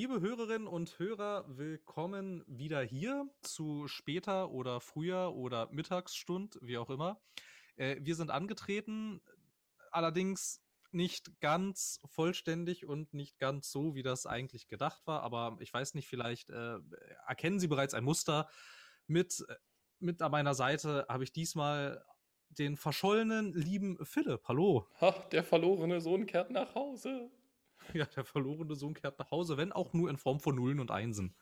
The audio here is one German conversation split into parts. Liebe Hörerinnen und Hörer, willkommen wieder hier zu später oder früher oder Mittagsstund, wie auch immer. Wir sind angetreten, allerdings nicht ganz vollständig und nicht ganz so, wie das eigentlich gedacht war. Aber ich weiß nicht, vielleicht erkennen Sie bereits ein Muster. Mit an meiner Seite habe ich diesmal den verschollenen lieben Philipp. Hallo. Ach, der verlorene Sohn kehrt nach Hause. Ja, der verlorene Sohn kehrt nach Hause, wenn auch nur in Form von Nullen und Einsen.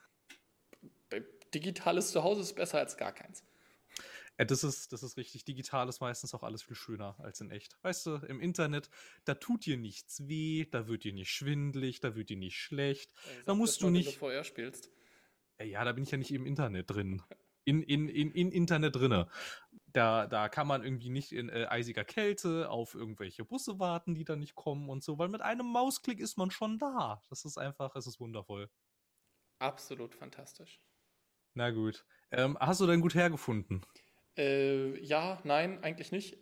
Digitales Zuhause ist besser als gar keins. Ja, das ist richtig. Digital ist meistens auch alles viel schöner als in echt. Weißt du, im Internet, da tut dir nichts weh, da wird dir nicht schwindelig, da wird dir nicht schlecht. Ja, da musst du nicht... Wenn du VR spielst. Ja, da bin ich ja nicht im Internet drin. In Internet drinne. Da kann man irgendwie nicht in eisiger Kälte auf irgendwelche Busse warten, die da nicht kommen und so, weil mit einem Mausklick ist man schon da. Es ist wundervoll. Absolut fantastisch. Na gut. Hast du denn gut hergefunden? Ja, nein, eigentlich nicht.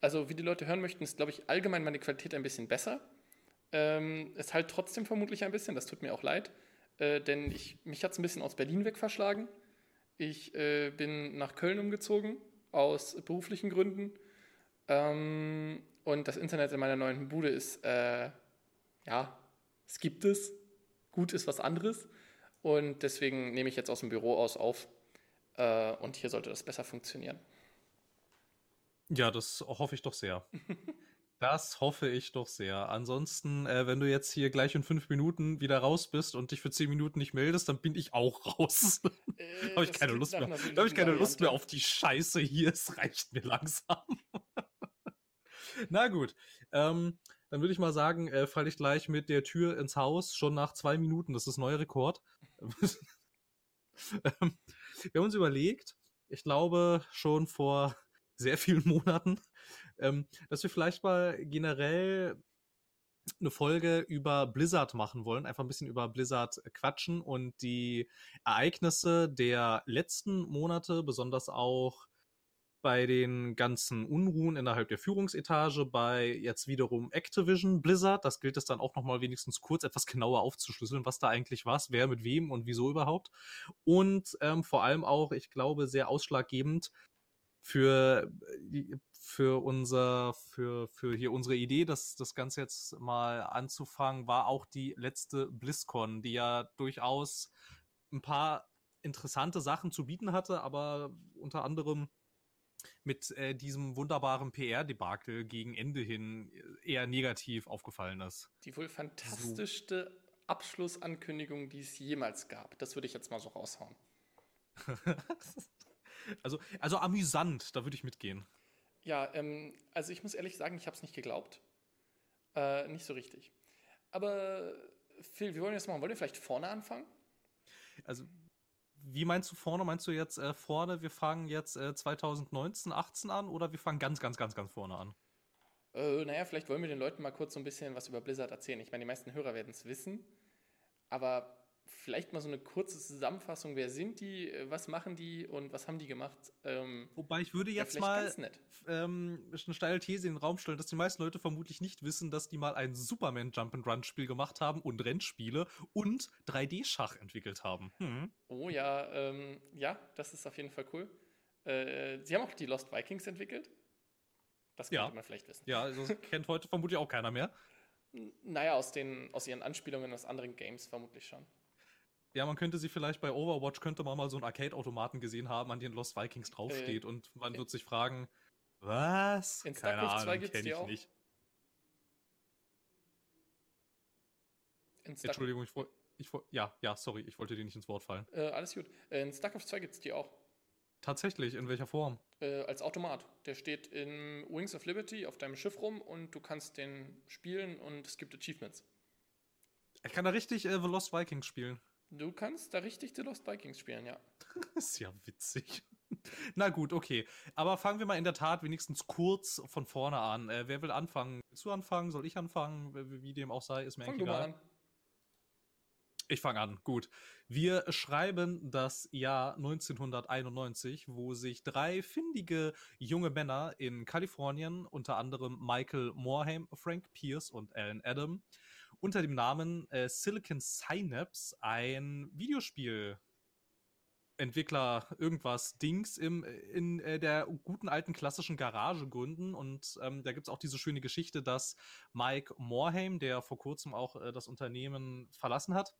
Also, wie die Leute hören möchten, ist, glaube ich, allgemein meine Qualität ein bisschen besser. Es halt trotzdem vermutlich ein bisschen, das tut mir auch leid, denn mich hat es ein bisschen aus Berlin weg verschlagen. Ich bin nach Köln umgezogen, aus beruflichen Gründen. Und das Internet in meiner neuen Bude ist, es gibt es. Gut ist was anderes. Und deswegen nehme ich jetzt aus dem Büro aus auf. Und hier sollte das besser funktionieren. Ja, das hoffe ich doch sehr. Das hoffe ich doch sehr. Ansonsten, wenn du jetzt hier gleich in 5 Minuten wieder raus bist und dich für 10 Minuten nicht meldest, dann bin ich auch raus. Habe ich keine Lust mehr. Da habe ich keine Lust mehr auf die Scheiße hier. Es reicht mir langsam. Na gut. Dann würde ich mal sagen, falle ich gleich mit der Tür ins Haus, schon nach 2 Minuten. Das ist neuer Rekord. Wir haben uns überlegt, ich glaube schon vor sehr vielen Monaten, dass wir vielleicht mal generell eine Folge über Blizzard machen wollen, einfach ein bisschen über Blizzard quatschen und die Ereignisse der letzten Monate, besonders auch bei den ganzen Unruhen innerhalb der Führungsetage, bei jetzt wiederum Activision Blizzard, das gilt es dann auch nochmal wenigstens kurz etwas genauer aufzuschlüsseln, was da eigentlich was, wer mit wem und wieso überhaupt. Und vor allem auch, ich glaube, sehr ausschlaggebend für unsere Idee, das Ganze jetzt mal anzufangen, war auch die letzte BlizzCon, die ja durchaus ein paar interessante Sachen zu bieten hatte, aber unter anderem mit diesem wunderbaren PR-Debakel gegen Ende hin eher negativ aufgefallen ist. Die wohl fantastischste Abschlussankündigung, die es jemals gab. Das würde ich jetzt mal so raushauen. Also amüsant, da würde ich mitgehen. Ja, also ich muss ehrlich sagen, ich habe es nicht geglaubt. Nicht so richtig. Aber Phil, wie wollen wir das machen? Wollen wir vielleicht vorne anfangen? Also, wie meinst du vorne? Meinst du jetzt vorne, wir fangen jetzt 2019, 18 an oder wir fangen ganz, ganz, ganz, ganz vorne an? Naja, vielleicht wollen wir den Leuten mal kurz so ein bisschen was über Blizzard erzählen. Ich meine, die meisten Hörer werden es wissen, aber vielleicht mal so eine kurze Zusammenfassung, wer sind die, was machen die und was haben die gemacht? Wobei ich würde jetzt mal eine steile These in den Raum stellen, dass die meisten Leute vermutlich nicht wissen, dass die mal ein Superman Jump-and-Run-Spiel gemacht haben und Rennspiele und 3D-Schach entwickelt haben. Hm. Oh ja, ja, das ist auf jeden Fall cool. Sie haben auch die Lost Vikings entwickelt. Das könnte man vielleicht wissen. Ja, also das kennt heute vermutlich auch keiner mehr. Naja, aus ihren Anspielungen aus anderen Games vermutlich schon. Ja, man könnte sie vielleicht bei Overwatch, könnte man mal so einen Arcade-Automaten gesehen haben, an den Lost Vikings draufsteht und man wird sich fragen, was? In StarCraft 2 gibt's die auch? Nicht. Entschuldigung, ich wollte dir nicht ins Wort fallen. Alles gut. In StarCraft 2 gibt's die auch. Tatsächlich, in welcher Form? Als Automat. Der steht in Wings of Liberty auf deinem Schiff rum und du kannst den spielen und es gibt Achievements. Ich kann da richtig The Lost Vikings spielen. Du kannst da richtig The Lost Vikings spielen, ja. Das ist ja witzig. Na gut, okay. Aber fangen wir mal in der Tat wenigstens kurz von vorne an. Wer will anfangen? Willst du anfangen? Soll ich anfangen? Wie dem auch sei, ist mir eigentlich egal. Fang du mal an. Ich fange an, gut. Wir schreiben das Jahr 1991, wo sich 3 findige junge Männer in Kalifornien, unter anderem Michael Morhaime, Frank Pierce und Alan Adam, unter dem Namen Silicon Synapse ein Videospiel Entwickler irgendwas Dings in der guten alten klassischen Garage gründen. Und da gibt es auch diese schöne Geschichte, dass Mike Morhaime, der vor kurzem auch das Unternehmen verlassen hat,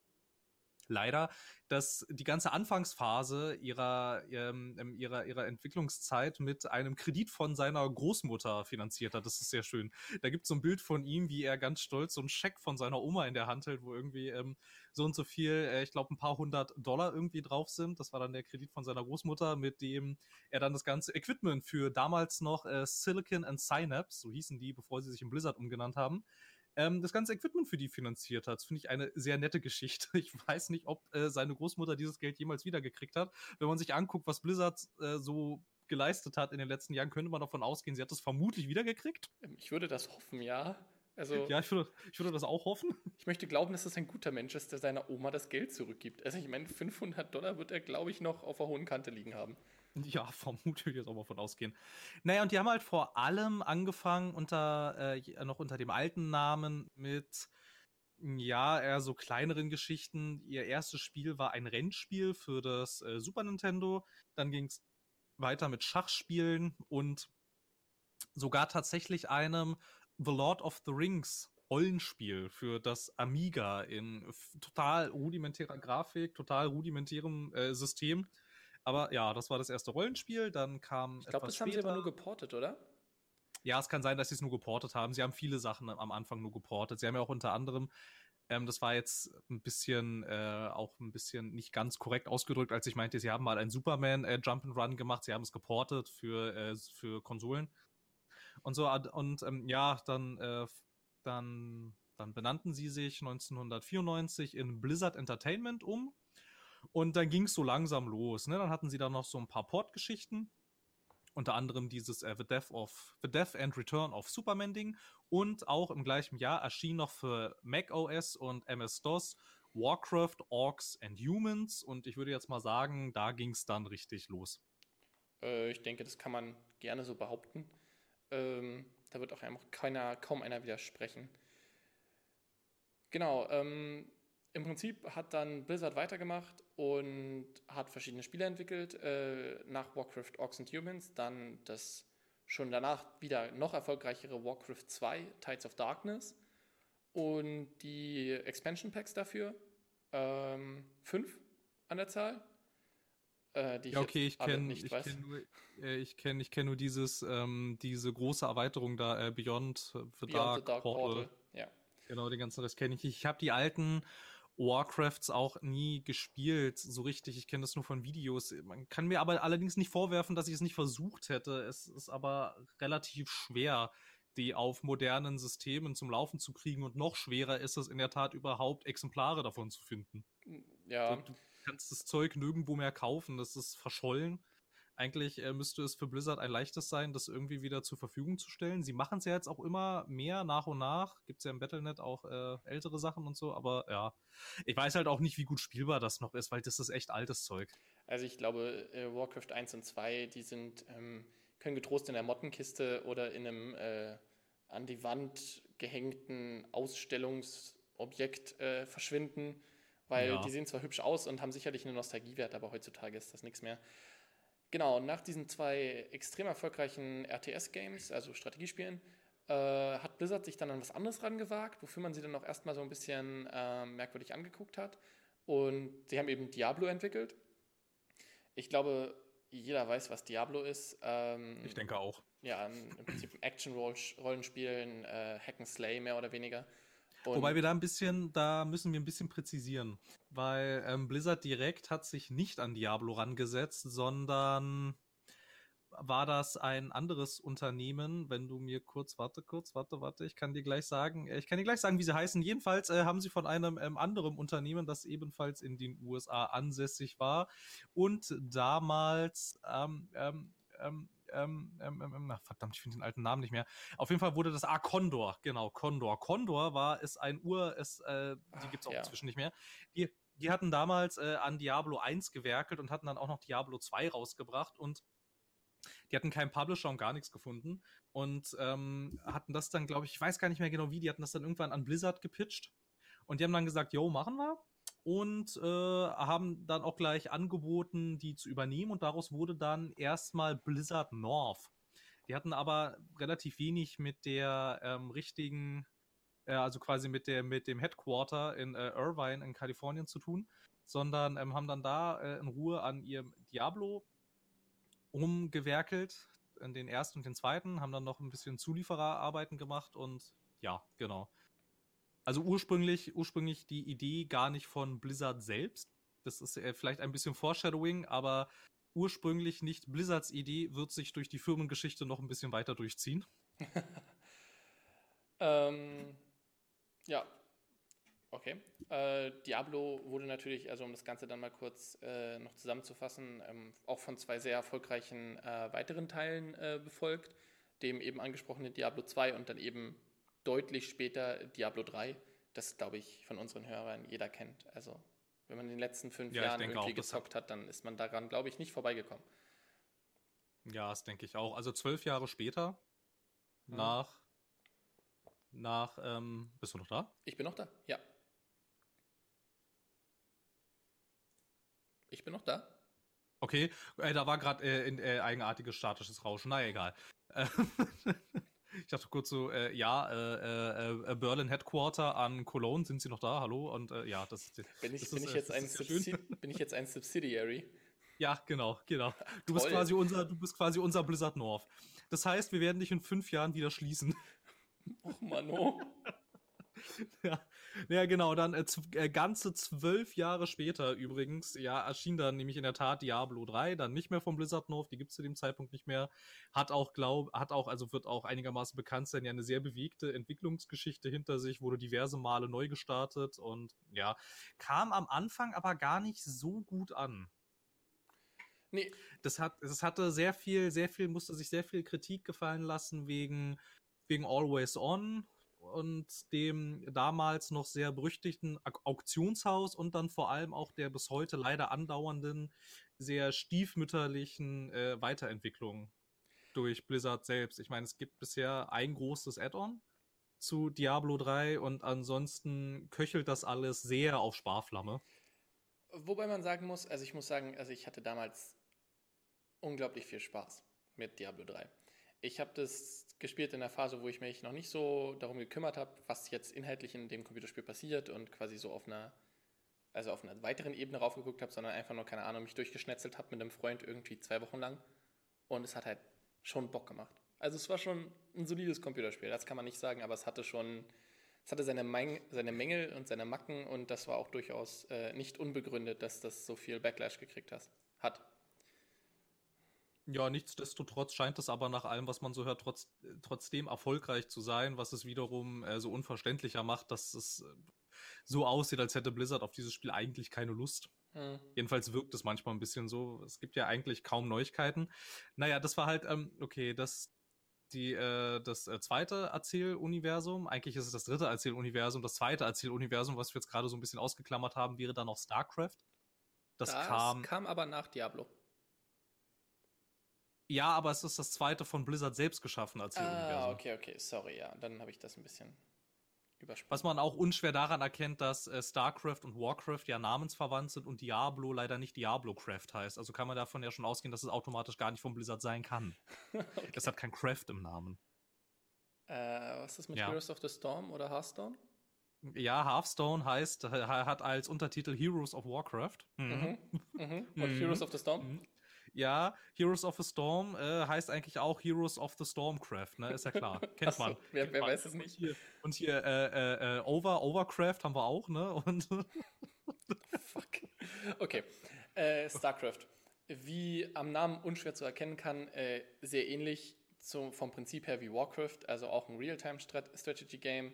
leider, dass die ganze Anfangsphase ihrer Entwicklungszeit mit einem Kredit von seiner Großmutter finanziert hat. Das ist sehr schön. Da gibt es so ein Bild von ihm, wie er ganz stolz so einen Scheck von seiner Oma in der Hand hält, wo irgendwie so und so viel, ich glaube, ein paar $100 irgendwie drauf sind. Das war dann der Kredit von seiner Großmutter, mit dem er dann das ganze Equipment für damals noch Silicon and Synapse, so hießen die, bevor sie sich in Blizzard umgenannt haben, das ganze Equipment für die finanziert hat. Das finde ich eine sehr nette Geschichte. Ich weiß nicht, ob seine Großmutter dieses Geld jemals wiedergekriegt hat. Wenn man sich anguckt, was Blizzard so geleistet hat in den letzten Jahren, könnte man davon ausgehen, sie hat es vermutlich wiedergekriegt. Ich würde das hoffen, ja. Also, ja, ich würde das auch hoffen. Ich möchte glauben, dass das ein guter Mensch ist, der seiner Oma das Geld zurückgibt. Also ich meine, $500 wird er, glaube ich, noch auf der hohen Kante liegen haben. Ja, vermutlich, würde ich jetzt auch mal von ausgehen. Naja, und die haben halt vor allem angefangen noch unter dem alten Namen mit, ja, eher so kleineren Geschichten. Ihr erstes Spiel war ein Rennspiel für das Super Nintendo. Dann ging es weiter mit Schachspielen und sogar tatsächlich einem The Lord of the Rings Rollenspiel für das Amiga in total rudimentärer Grafik, total rudimentärem System. Aber ja, das war das erste Rollenspiel. Dann kam etwas später. Ich glaube, das haben sie aber nur geportet, oder? Ja, es kann sein, dass sie es nur geportet haben. Sie haben viele Sachen am Anfang nur geportet. Sie haben ja auch unter anderem, das war jetzt ein bisschen, auch ein bisschen nicht ganz korrekt ausgedrückt, als ich meinte, sie haben mal ein Superman Jump'n'Run gemacht. Sie haben es geportet für Konsolen. Und so, und ja, dann benannten sie sich 1994 in Blizzard Entertainment um. Und dann ging es so langsam los, ne? Dann hatten sie da noch so ein paar Port-Geschichten. Unter anderem dieses The Death and Return of Superman-Ding. Und auch im gleichen Jahr erschien noch für Mac OS und MS-DOS Warcraft, Orcs and Humans. Und ich würde jetzt mal sagen, da ging es dann richtig los. Ich denke, das kann man gerne so behaupten. Da wird auch einfach kaum einer widersprechen. Genau, im Prinzip hat dann Blizzard weitergemacht und hat verschiedene Spiele entwickelt. Nach Warcraft Orcs and Humans, dann das schon danach wieder noch erfolgreichere Warcraft 2, Tides of Darkness. Und die Expansion Packs dafür, 5 an der Zahl. Die ja, okay, ich kenne nur dieses, diese große Erweiterung da, Beyond the Dark Portal. Ja. Genau, den ganzen Rest kenne ich nicht. Ich habe die alten Warcrafts auch nie gespielt, so richtig. Ich kenne das nur von Videos. Man kann mir aber allerdings nicht vorwerfen, dass ich es nicht versucht hätte. Es ist aber relativ schwer, die auf modernen Systemen zum Laufen zu kriegen, und noch schwerer ist es in der Tat, überhaupt Exemplare davon zu finden. Ja. Du kannst das Zeug nirgendwo mehr kaufen, das ist verschollen. Eigentlich müsste es für Blizzard ein leichtes sein, das irgendwie wieder zur Verfügung zu stellen. Sie machen es ja jetzt auch immer mehr, nach und nach. Gibt es ja im Battle.net auch ältere Sachen und so, aber ja. Ich weiß halt auch nicht, wie gut spielbar das noch ist, weil das ist echt altes Zeug. Also ich glaube, Warcraft 1 und 2, die sind, können getrost in der Mottenkiste oder in einem an die Wand gehängten Ausstellungsobjekt verschwinden, weil ja, die sehen zwar hübsch aus und haben sicherlich einen Nostalgiewert, aber heutzutage ist das nichts mehr. Genau, nach diesen 2 extrem erfolgreichen RTS-Games, also Strategiespielen, hat Blizzard sich dann an was anderes rangewagt, wofür man sie dann auch erstmal so ein bisschen merkwürdig angeguckt hat. Und sie haben eben Diablo entwickelt. Ich glaube, jeder weiß, was Diablo ist. Ich denke auch. Ja, im Prinzip ein Action-Rollenspiel, ein Hack-and-Slay mehr oder weniger. Und wobei wir da müssen wir ein bisschen präzisieren, weil Blizzard direkt hat sich nicht an Diablo rangesetzt, sondern war das ein anderes Unternehmen, wenn du mir kurz, warte, ich kann dir gleich sagen, wie sie heißen. Jedenfalls haben sie von einem anderen Unternehmen, das ebenfalls in den USA ansässig war und damals, verdammt, ich finde den alten Namen nicht mehr. Auf jeden Fall wurde das Condor, genau, Condor. Condor die gibt es auch inzwischen nicht mehr. Die hatten damals an Diablo 1 gewerkelt und hatten dann auch noch Diablo 2 rausgebracht, und die hatten keinen Publisher und gar nichts gefunden und hatten das dann, glaube ich weiß gar nicht mehr genau wie, die hatten das dann irgendwann an Blizzard gepitcht. Und die haben dann gesagt, yo, machen wir. Und haben dann auch gleich angeboten, die zu übernehmen. Und daraus wurde dann erstmal Blizzard North. Die hatten aber relativ wenig mit der richtigen, also quasi mit dem Headquarter in Irvine in Kalifornien zu tun, sondern haben dann da in Ruhe an ihrem Diablo umgewerkelt, in den ersten und den zweiten, haben dann noch ein bisschen Zuliefererarbeiten gemacht und ja, genau. Also ursprünglich die Idee gar nicht von Blizzard selbst. Das ist vielleicht ein bisschen Foreshadowing, aber ursprünglich nicht Blizzards Idee, wird sich durch die Firmengeschichte noch ein bisschen weiter durchziehen. Ja, okay. Diablo wurde natürlich, also um das Ganze dann mal kurz noch zusammenzufassen, auch von zwei sehr erfolgreichen weiteren Teilen befolgt. Dem eben angesprochenen Diablo 2 und dann eben deutlich später Diablo 3, das, glaube ich, von unseren Hörern jeder kennt. Also, wenn man in den letzten 5 Jahren irgendwie gezockt hat, dann ist man daran, glaube ich, nicht vorbeigekommen. Ja, das denke ich auch. Also 12 Jahre später, bist du noch da? Ich bin noch da, ja. Ich bin noch da. Okay, da war gerade eigenartiges statisches Rauschen. Na, egal. Ich dachte kurz so, Berlin Headquarter an Cologne, sind Sie noch da? Hallo? Und ja, bin ich jetzt ein Subsidiary? Ja, genau. Du bist quasi unser Blizzard North. Das heißt, wir werden dich in 5 Jahren wieder schließen. Och, Mann, oh. Ja, genau, dann ganze 12 Jahre später übrigens, ja, erschien dann nämlich in der Tat Diablo 3, dann nicht mehr von Blizzard North, die gibt es zu dem Zeitpunkt nicht mehr, also wird auch einigermaßen bekannt sein, ja, eine sehr bewegte Entwicklungsgeschichte hinter sich, wurde diverse Male neu gestartet und ja, kam am Anfang aber gar nicht so gut an. Nee. Musste sich sehr viel Kritik gefallen lassen wegen Always On und dem damals noch sehr berüchtigten Auktionshaus und dann vor allem auch der bis heute leider andauernden, sehr stiefmütterlichen Weiterentwicklung durch Blizzard selbst. Ich meine, es gibt bisher ein großes Add-on zu Diablo 3 und ansonsten köchelt das alles sehr auf Sparflamme. Wobei man sagen muss, ich hatte damals unglaublich viel Spaß mit Diablo 3. Ich habe das gespielt in der Phase, wo ich mich noch nicht so darum gekümmert habe, was jetzt inhaltlich in dem Computerspiel passiert und quasi so auf einer weiteren Ebene raufgeguckt habe, sondern einfach nur, keine Ahnung, mich durchgeschnetzelt habe mit einem Freund irgendwie 2 Wochen lang und es hat halt schon Bock gemacht. Also es war schon ein solides Computerspiel, das kann man nicht sagen, aber es hatte seine Mängel und seine Macken und das war auch durchaus nicht unbegründet, dass das so viel Backlash gekriegt hat. Ja, nichtsdestotrotz scheint es aber nach allem, was man so hört, trotzdem erfolgreich zu sein, was es wiederum so unverständlicher macht, dass es so aussieht, als hätte Blizzard auf dieses Spiel eigentlich keine Lust. Jedenfalls wirkt es manchmal ein bisschen so. Es gibt ja eigentlich kaum Neuigkeiten. Naja, das war halt, das zweite Erzähluniversum, eigentlich ist es das dritte Erzähluniversum, das zweite Erzähluniversum, was wir jetzt gerade so ein bisschen ausgeklammert haben, wäre dann auch StarCraft. Das kam aber nach Diablo. Ja, aber es ist das zweite von Blizzard selbst geschaffen als Erzähluniversum. Ah, okay, sorry, ja, dann habe ich das ein bisschen übersprungen. Was man auch unschwer daran erkennt, dass StarCraft und Warcraft ja namensverwandt sind und Diablo leider nicht Diablo-Craft heißt. Also kann man davon ja schon ausgehen, dass es automatisch gar nicht von Blizzard sein kann. Okay. Das hat kein Craft im Namen. Was ist mit Heroes of the Storm oder Hearthstone? Ja, Hearthstone hat als Untertitel Heroes of Warcraft. Und Heroes of the Storm? Ja, Heroes of the Storm heißt eigentlich auch Heroes of the Stormcraft, ne? Ist ja klar. Kennt man. Wer weiß es nicht. Und hier Overcraft haben wir auch, ne? Und fuck. Okay. StarCraft. Wie am Namen unschwer zu erkennen kann, sehr ähnlich vom Prinzip her wie Warcraft, also auch ein Real-Time-Strategy-Game.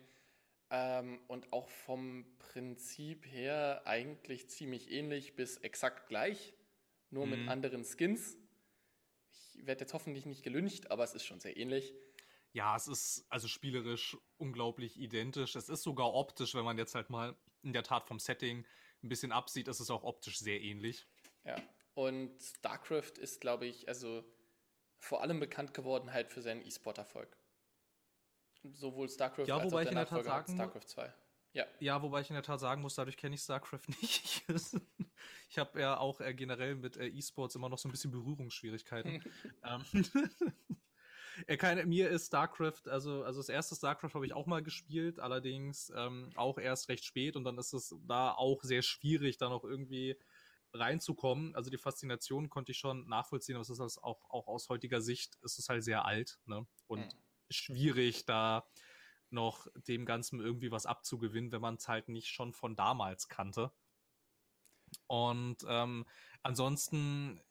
Und auch vom Prinzip her eigentlich ziemlich ähnlich bis exakt gleich. Nur mit anderen Skins. Ich werde jetzt hoffentlich nicht gelyncht, aber es ist schon sehr ähnlich. Ja, es ist also spielerisch unglaublich identisch. Es ist sogar optisch, wenn man jetzt halt mal in der Tat vom Setting ein bisschen absieht, ist es auch optisch sehr ähnlich. Ja, und StarCraft ist, glaube ich, also vor allem bekannt geworden halt für seinen E-Sport-Erfolg. Sowohl StarCraft als auch der Nachfolger StarCraft 2. Ja. Ja, wobei ich in der Tat sagen muss, dadurch kenne ich StarCraft nicht. Ich habe ja auch generell mit E-Sports immer noch so ein bisschen Berührungsschwierigkeiten. Mir ist StarCraft, also das erste StarCraft habe ich auch mal gespielt, allerdings auch erst recht spät, und dann ist es da auch sehr schwierig, da noch irgendwie reinzukommen. Also die Faszination konnte ich schon nachvollziehen, aber es ist auch aus heutiger Sicht, ist es halt sehr alt, ne? Und schwierig, da noch dem Ganzen irgendwie was abzugewinnen, wenn man es halt nicht schon von damals kannte. Und ansonsten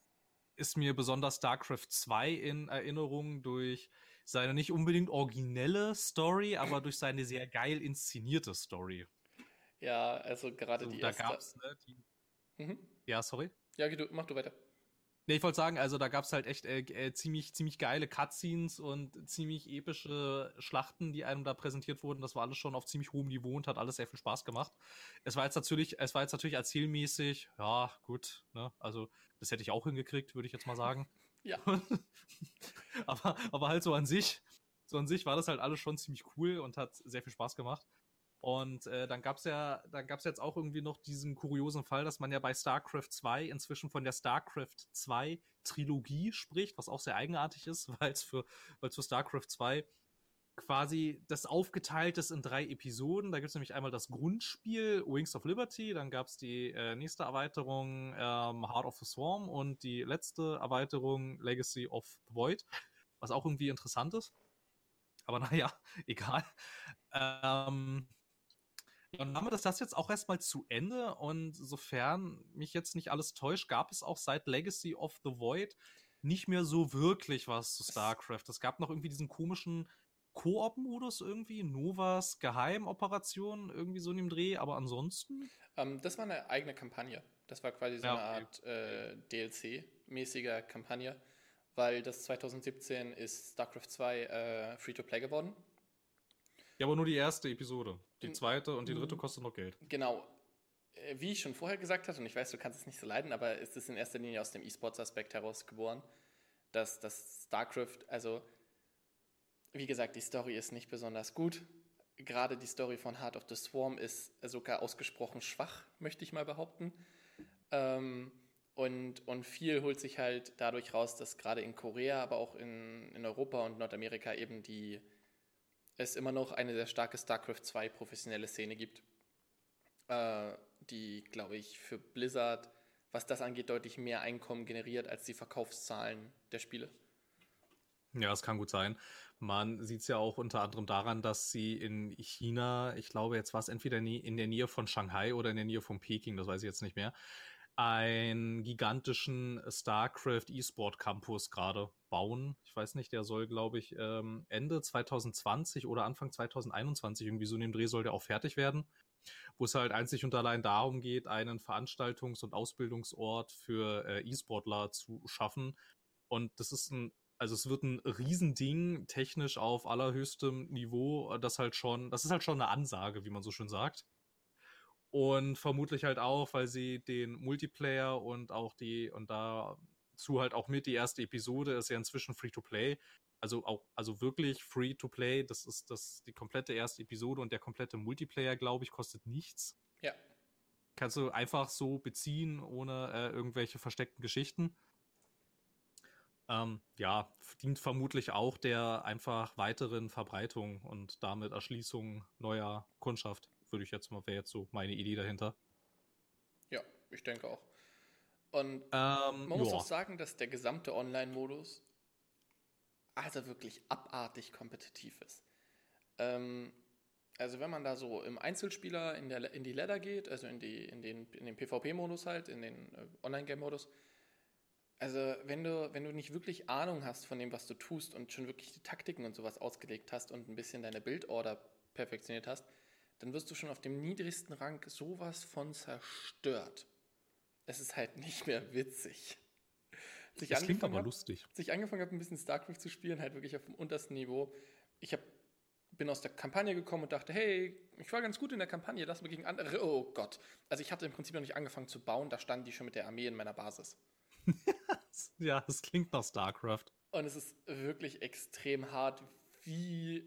ist mir besonders StarCraft 2 in Erinnerung durch seine nicht unbedingt originelle Story, aber durch seine sehr geil inszenierte Story. Ja, also gerade also, die erste. Da gab's, ne, die... Mhm. Ja, sorry? Ja, mach du weiter. Nee, ich wollte sagen, also da gab's halt echt ziemlich geile Cutscenes und ziemlich epische Schlachten, die einem da präsentiert wurden. Das war alles schon auf ziemlich hohem Niveau und hat alles sehr viel Spaß gemacht. Es war jetzt natürlich erzählmäßig, ja, gut, ne? Also das hätte ich auch hingekriegt, würde ich jetzt mal sagen. Ja. aber halt so an sich war das halt alles schon ziemlich cool und hat sehr viel Spaß gemacht. Und dann gab's jetzt auch irgendwie noch diesen kuriosen Fall, dass man ja bei StarCraft 2 inzwischen von der StarCraft 2 Trilogie spricht, was auch sehr eigenartig ist, weil es für StarCraft 2 quasi das aufgeteilt ist in 3 Episoden. Da gibt's nämlich einmal das Grundspiel Wings of Liberty, dann gab's die nächste Erweiterung Heart of the Swarm und die letzte Erweiterung Legacy of the Void, was auch irgendwie interessant ist. Aber naja, egal. Und damit ist das jetzt auch erstmal zu Ende, und sofern mich jetzt nicht alles täuscht, gab es auch seit Legacy of the Void nicht mehr so wirklich was zu StarCraft. Es gab noch irgendwie diesen komischen Koop-Modus irgendwie, Novas Geheimoperationen, irgendwie so in dem Dreh, aber ansonsten? Das war eine eigene Kampagne. Das war quasi so eine Art DLC-mäßiger Kampagne, weil das 2017 ist StarCraft 2 Free-to-Play geworden. Ja, aber nur die erste Episode. Die zweite und die dritte kostet noch Geld. Genau. Wie ich schon vorher gesagt hatte, und ich weiß, du kannst es nicht so leiden, aber es ist in erster Linie aus dem E-Sports-Aspekt heraus geboren, dass das StarCraft, also wie gesagt, die Story ist nicht besonders gut. Gerade die Story von Heart of the Swarm ist sogar ausgesprochen schwach, möchte ich mal behaupten. Und viel holt sich halt dadurch raus, dass gerade in Korea, aber auch in Europa und Nordamerika eben es immer noch eine sehr starke StarCraft 2 professionelle Szene gibt, die, glaube ich, für Blizzard, was das angeht, deutlich mehr Einkommen generiert als die Verkaufszahlen der Spiele. Ja, das kann gut sein. Man sieht es ja auch unter anderem daran, dass sie in China, ich glaube, jetzt war es entweder in der Nähe von Shanghai oder in der Nähe von Peking, das weiß ich jetzt nicht mehr, einen gigantischen StarCraft E-Sport Campus gerade bauen. Ich weiß nicht, der soll, glaube ich, Ende 2020 oder Anfang 2021 irgendwie so in dem Dreh soll der auch fertig werden, wo es halt einzig und allein darum geht, einen Veranstaltungs- und Ausbildungsort für E-Sportler zu schaffen. Und das ist es wird ein Riesending, technisch auf allerhöchstem Niveau. Das ist halt schon eine Ansage, wie man so schön sagt. Und vermutlich halt auch, weil sie den Multiplayer und auch und dazu halt auch mit die erste Episode ist ja inzwischen Free-to-Play. Also wirklich Free-to-Play. Das ist die komplette erste Episode, und der komplette Multiplayer, glaube ich, kostet nichts. Ja. Kannst du einfach so beziehen, ohne irgendwelche versteckten Geschichten. Ja, dient vermutlich auch der einfach weiteren Verbreitung und damit Erschließung neuer Kundschaft. Würde ich jetzt mal, wäre jetzt so meine Idee dahinter. Ja, ich denke auch. Und man muss auch sagen, dass der gesamte Online-Modus also wirklich abartig kompetitiv ist. Also wenn man da so im Einzelspieler in die Ladder geht, also in den PvP-Modus halt, in den Online-Game-Modus, also wenn du nicht wirklich Ahnung hast von dem, was du tust und schon wirklich die Taktiken und sowas ausgelegt hast und ein bisschen deine Build-Order perfektioniert hast, dann wirst du schon auf dem niedrigsten Rang sowas von zerstört. Es ist halt nicht mehr witzig. Das klingt aber lustig. Als ich angefangen habe, ein bisschen StarCraft zu spielen, halt wirklich auf dem untersten Niveau. Ich bin aus der Kampagne gekommen und dachte, hey, ich war ganz gut in der Kampagne, lass mal gegen andere. Oh Gott. Also ich hatte im Prinzip noch nicht angefangen zu bauen, da standen die schon mit der Armee in meiner Basis. Ja, das klingt nach StarCraft. Und es ist wirklich extrem hart, wie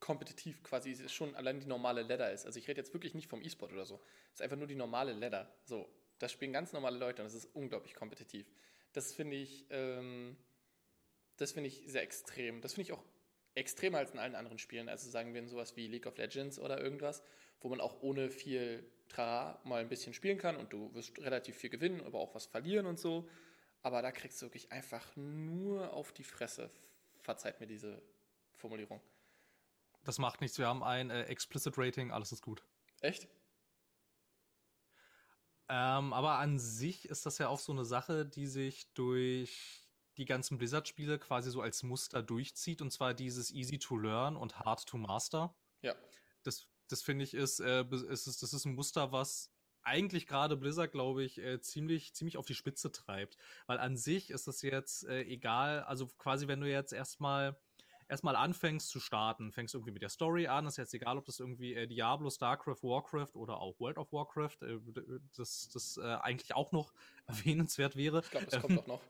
kompetitiv quasi schon allein die normale Ladder ist. Also ich rede jetzt wirklich nicht vom E-Sport oder so. Es ist einfach nur die normale Ladder. So, das spielen ganz normale Leute und es ist unglaublich kompetitiv. Das finde ich sehr extrem. Das finde ich auch extremer als in allen anderen Spielen. Also sagen wir in sowas wie League of Legends oder irgendwas, wo man auch ohne viel Trara mal ein bisschen spielen kann und du wirst relativ viel gewinnen, aber auch was verlieren und so. Aber da kriegst du wirklich einfach nur auf die Fresse. Verzeiht mir diese Formulierung. Das macht nichts. Wir haben ein Explicit Rating, alles ist gut. Echt? Aber an sich ist das ja auch so eine Sache, die sich durch die ganzen Blizzard-Spiele quasi so als Muster durchzieht. Und zwar dieses Easy to Learn und Hard to Master. Ja. Das finde ich ist ein Muster, was eigentlich gerade Blizzard, glaube ich, ziemlich auf die Spitze treibt. Weil an sich ist das jetzt egal, also quasi wenn du jetzt erstmal anfängst zu starten, fängst irgendwie mit der Story an, ist jetzt egal, ob das irgendwie Diablo, StarCraft, Warcraft oder auch World of Warcraft, das eigentlich auch noch erwähnenswert wäre. Ich glaube, das kommt doch noch.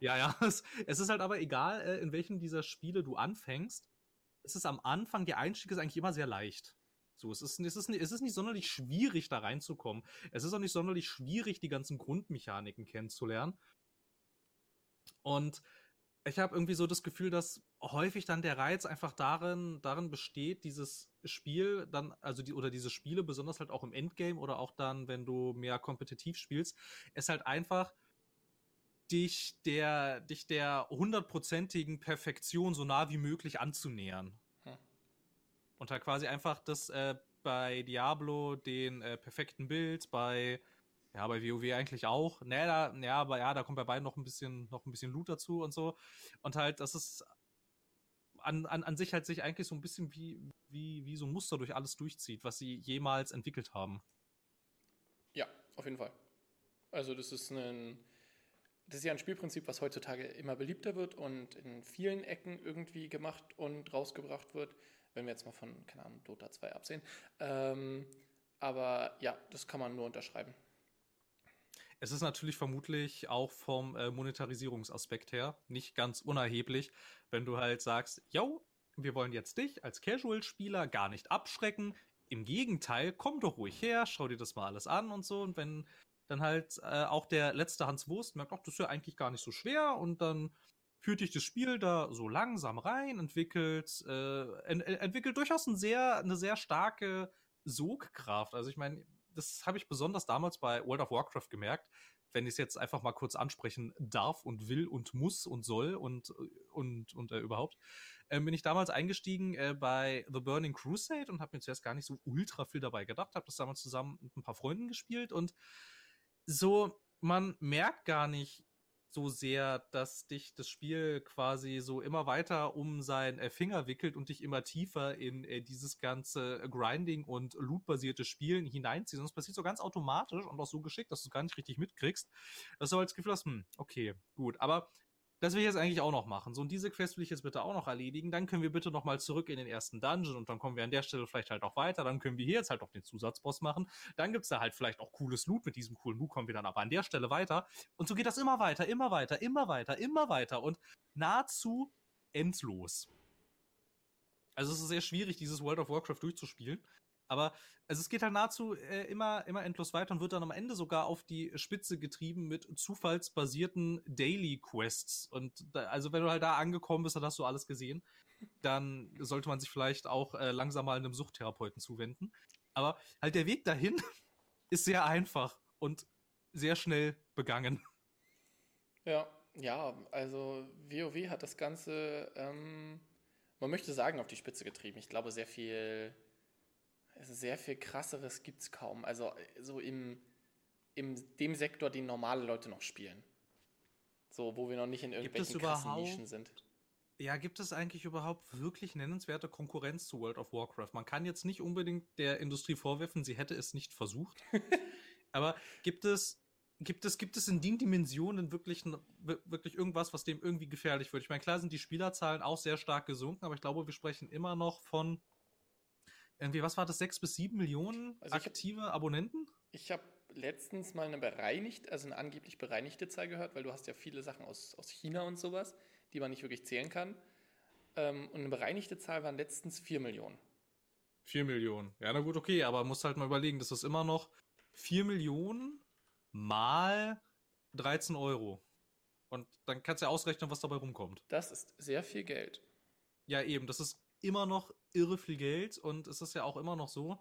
Ja, es ist halt aber egal, in welchem dieser Spiele du anfängst, es ist am Anfang, der Einstieg ist eigentlich immer sehr leicht. So, es ist nicht sonderlich schwierig, da reinzukommen. Es ist auch nicht sonderlich schwierig, die ganzen Grundmechaniken kennenzulernen. Und ich habe irgendwie so das Gefühl, dass häufig dann der Reiz einfach darin besteht, dieses Spiel dann, also diese Spiele, besonders halt auch im Endgame oder auch dann, wenn du mehr kompetitiv spielst, ist halt einfach dich der 100%igen Perfektion so nah wie möglich anzunähern. Und halt quasi einfach das bei Diablo den perfekten Bild, bei WoW eigentlich auch. Da kommt bei beiden noch ein bisschen Loot dazu und so. Und halt, das ist an sich halt sich eigentlich so ein bisschen wie so ein Muster durch alles durchzieht, was sie jemals entwickelt haben. Ja, auf jeden Fall. Also das ist ja ein Spielprinzip, was heutzutage immer beliebter wird und in vielen Ecken irgendwie gemacht und rausgebracht wird. Wenn wir jetzt mal von, keine Ahnung, Dota 2 absehen. Aber ja, das kann man nur unterschreiben. Es ist natürlich vermutlich auch vom Monetarisierungsaspekt her nicht ganz unerheblich, wenn du halt sagst, yo, wir wollen jetzt dich als Casual-Spieler gar nicht abschrecken. Im Gegenteil, komm doch ruhig her, schau dir das mal alles an und so. Und wenn dann halt auch der letzte Hans Wurst merkt, ach, das ist ja eigentlich gar nicht so schwer und dann führt dich das Spiel da so langsam rein, entwickelt durchaus eine sehr starke Sogkraft. Also ich meine, das habe ich besonders damals bei World of Warcraft gemerkt, wenn ich es jetzt einfach mal kurz ansprechen darf und will und muss und soll und überhaupt, bin ich damals eingestiegen bei The Burning Crusade und habe mir zuerst gar nicht so ultra viel dabei gedacht, habe das damals zusammen mit ein paar Freunden gespielt und so, man merkt gar nicht so sehr, dass dich das Spiel quasi so immer weiter um seinen Finger wickelt und dich immer tiefer in dieses ganze Grinding- und Loot-basierte Spielen hineinzieht. Sonst passiert so ganz automatisch und auch so geschickt, dass du es gar nicht richtig mitkriegst. Dass du halt das Gefühl hast, okay, gut. Aber das will ich jetzt eigentlich auch noch machen. So, und diese Quest will ich jetzt bitte auch noch erledigen. Dann können wir bitte nochmal zurück in den ersten Dungeon und dann kommen wir an der Stelle vielleicht halt auch weiter. Dann können wir hier jetzt halt auch den Zusatzboss machen. Dann gibt's da halt vielleicht auch cooles Loot. Mit diesem coolen Loot kommen wir dann aber an der Stelle weiter. Und so geht das immer weiter und nahezu endlos. Also es ist sehr schwierig, dieses World of Warcraft durchzuspielen. Aber also es geht halt nahezu immer endlos weiter und wird dann am Ende sogar auf die Spitze getrieben mit zufallsbasierten Daily-Quests. Und da, also wenn du halt da angekommen bist, dann hast du alles gesehen, dann sollte man sich vielleicht auch langsam mal einem Suchttherapeuten zuwenden. Aber halt der Weg dahin ist sehr einfach und sehr schnell begangen. Ja, also WoW hat das Ganze, man möchte sagen, auf die Spitze getrieben. Ich glaube, sehr viel krasseres gibt's kaum. Also so in dem Sektor, den normale Leute noch spielen. So, wo wir noch nicht in irgendwelchen krassen Nischen sind. Ja, gibt es eigentlich überhaupt wirklich nennenswerte Konkurrenz zu World of Warcraft? Man kann jetzt nicht unbedingt der Industrie vorwerfen, sie hätte es nicht versucht. Aber gibt es in den Dimensionen wirklich irgendwas, was dem irgendwie gefährlich wird? Ich meine, klar sind die Spielerzahlen auch sehr stark gesunken, aber ich glaube, wir sprechen immer noch von irgendwie, was war das, 6 bis 7 Millionen aktive Abonnenten? Ich habe letztens mal eine angeblich bereinigte Zahl gehört, weil du hast ja viele Sachen aus China und sowas, die man nicht wirklich zählen kann. Und eine bereinigte Zahl waren letztens 4 Millionen. 4 Millionen. Ja, na gut, okay, aber musst halt mal überlegen, das ist immer noch 4 Millionen mal 13 Euro. Und dann kannst du ja ausrechnen, was dabei rumkommt. Das ist sehr viel Geld. Ja, eben, das ist immer noch irre viel Geld und es ist ja auch immer noch so,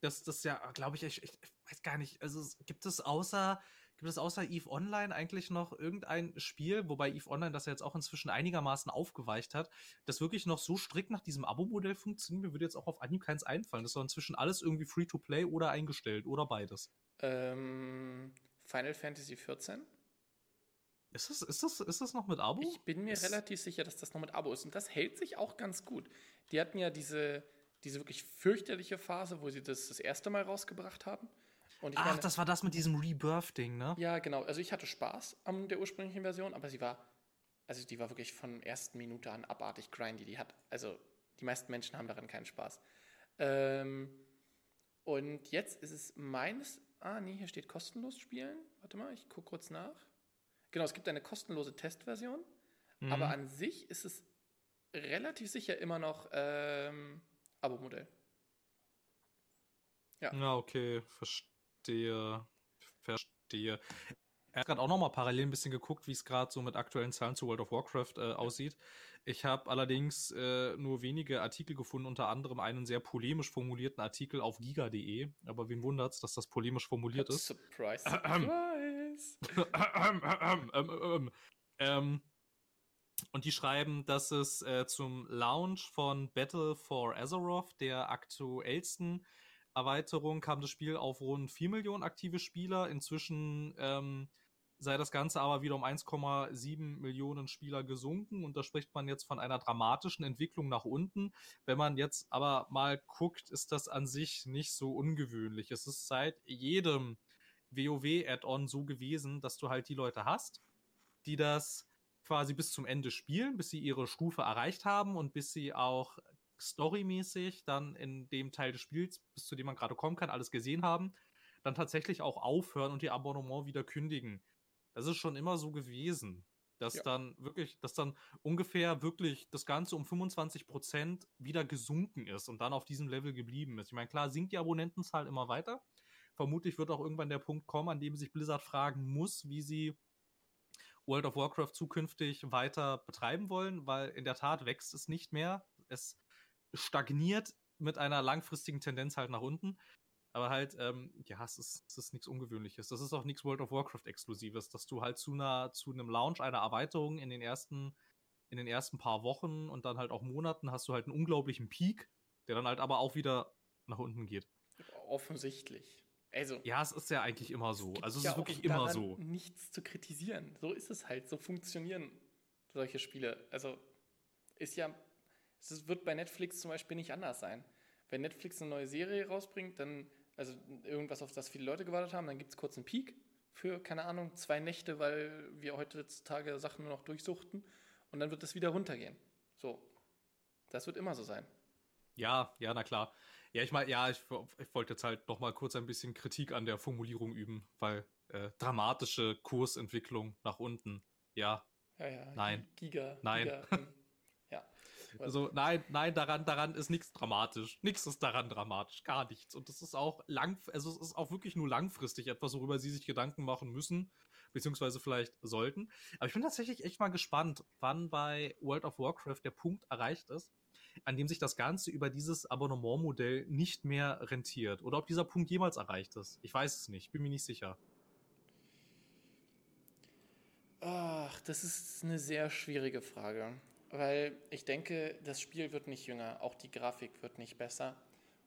dass das ja, glaube ich, ich weiß gar nicht, also gibt es außer Eve Online eigentlich noch irgendein Spiel, wobei Eve Online das ja jetzt auch inzwischen einigermaßen aufgeweicht hat, das wirklich noch so strikt nach diesem Abo-Modell funktioniert? Mir würde jetzt auch auf Anhieb keins einfallen. Das ist doch inzwischen alles irgendwie Free-to-Play oder eingestellt oder beides. Final Fantasy 14? Ist das noch mit Abo? Ich bin mir relativ sicher, dass das noch mit Abo ist. Und das hält sich auch ganz gut. Die hatten ja diese wirklich fürchterliche Phase, wo sie das erste Mal rausgebracht haben. Und ich meine, das war das mit diesem Rebirth-Ding, ne? Ja, genau. Also ich hatte Spaß an der ursprünglichen Version, aber die war wirklich von ersten Minute an abartig grindy. Die meisten Menschen haben daran keinen Spaß. Und jetzt ist es hier steht kostenlos spielen. Warte mal, ich gucke kurz nach. Genau, es gibt eine kostenlose Testversion, aber an sich ist es relativ sicher immer noch Abo-Modell. Ja. Ja, okay, verstehe. Er hat gerade auch nochmal parallel ein bisschen geguckt, wie es gerade so mit aktuellen Zahlen zu World of Warcraft aussieht. Ich habe allerdings nur wenige Artikel gefunden, unter anderem einen sehr polemisch formulierten Artikel auf giga.de. Aber wen wundert's, dass das polemisch formuliert ist? Surprise, surprise! Und die schreiben, dass es zum Launch von Battle for Azeroth, der aktuellsten Erweiterung, kam das Spiel auf rund 4 Millionen aktive Spieler. Inzwischen sei das Ganze aber wieder um 1,7 Millionen Spieler gesunken und da spricht man jetzt von einer dramatischen Entwicklung nach unten. Wenn man jetzt aber mal guckt, ist das an sich nicht so ungewöhnlich. Es ist seit jedem WoW-Add-on so gewesen, dass du halt die Leute hast, die das quasi bis zum Ende spielen, bis sie ihre Stufe erreicht haben und bis sie auch storymäßig dann in dem Teil des Spiels, bis zu dem man gerade kommen kann, alles gesehen haben, dann tatsächlich auch aufhören und ihr Abonnement wieder kündigen. Das ist schon immer so gewesen, dass dann ungefähr wirklich das Ganze um 25% wieder gesunken ist und dann auf diesem Level geblieben ist. Ich meine, klar sinkt die Abonnentenzahl immer weiter. Vermutlich wird auch irgendwann der Punkt kommen, an dem sich Blizzard fragen muss, wie sie World of Warcraft zukünftig weiter betreiben wollen, weil in der Tat wächst es nicht mehr. Es stagniert mit einer langfristigen Tendenz halt nach unten. Aber halt, es ist nichts Ungewöhnliches. Das ist auch nichts World of Warcraft-Exklusives, dass du halt zu einem Launch einer Erweiterung in den ersten paar Wochen und dann halt auch Monaten hast du halt einen unglaublichen Peak, der dann halt aber auch wieder nach unten geht. Offensichtlich. Also, ja, es ist ja eigentlich immer so. Also es ist wirklich immer so. Nichts zu kritisieren. So ist es halt. So funktionieren solche Spiele. Also es wird bei Netflix zum Beispiel nicht anders sein. Wenn Netflix eine neue Serie rausbringt, dann, also irgendwas, auf das viele Leute gewartet haben, dann gibt es kurz einen Peak für, keine Ahnung, 2 Nächte, weil wir heutzutage Sachen nur noch durchsuchten und dann wird das wieder runtergehen. So, das wird immer so sein. Ja, na klar. Ja, ich wollte jetzt halt noch mal kurz ein bisschen Kritik an der Formulierung üben, weil dramatische Kursentwicklung nach unten, ja, nein. Giga. Ja. Also nein, daran ist nichts dramatisch. Nichts ist daran dramatisch, gar nichts. Und das ist auch es ist auch wirklich nur langfristig etwas, worüber sie sich Gedanken machen müssen, beziehungsweise vielleicht sollten. Aber ich bin tatsächlich echt mal gespannt, wann bei World of Warcraft der Punkt erreicht ist, an dem sich das Ganze über dieses Abonnementmodell nicht mehr rentiert. Oder ob dieser Punkt jemals erreicht ist. Ich weiß es nicht, bin mir nicht sicher. Ach, das ist eine sehr schwierige Frage. Weil ich denke, das Spiel wird nicht jünger, auch die Grafik wird nicht besser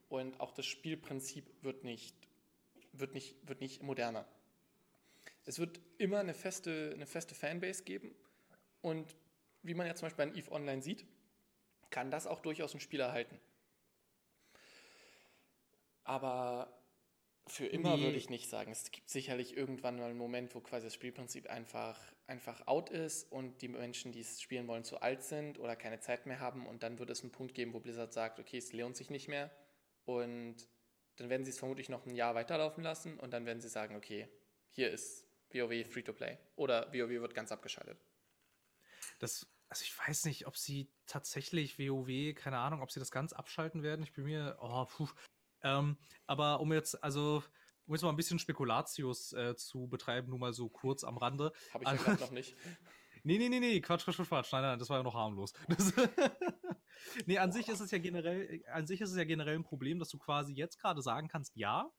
und auch das Spielprinzip wird nicht moderner. Es wird immer eine feste Fanbase geben und wie man ja zum Beispiel an EVE Online sieht, kann das auch durchaus ein Spiel erhalten. Aber für immer würde ich nicht sagen. Es gibt sicherlich irgendwann mal einen Moment, wo quasi das Spielprinzip einfach out ist und die Menschen, die es spielen wollen, zu alt sind oder keine Zeit mehr haben und dann wird es einen Punkt geben, wo Blizzard sagt, okay, es lohnt sich nicht mehr und dann werden sie es vermutlich noch ein Jahr weiterlaufen lassen und dann werden sie sagen, okay, hier ist WoW Free-to-Play oder WoW wird ganz abgeschaltet. Das Also ich weiß nicht, ob sie tatsächlich WoW, keine Ahnung, ob sie das ganz abschalten werden. Ich bin mir, aber um jetzt mal ein bisschen Spekulatius zu betreiben, nur mal so kurz am Rande. Hab ich ja gerade noch nicht. Nee, Quatsch. Nein, das war ja noch harmlos. Nee, an sich ist es ja generell ein Problem, dass du quasi jetzt gerade sagen kannst, ja,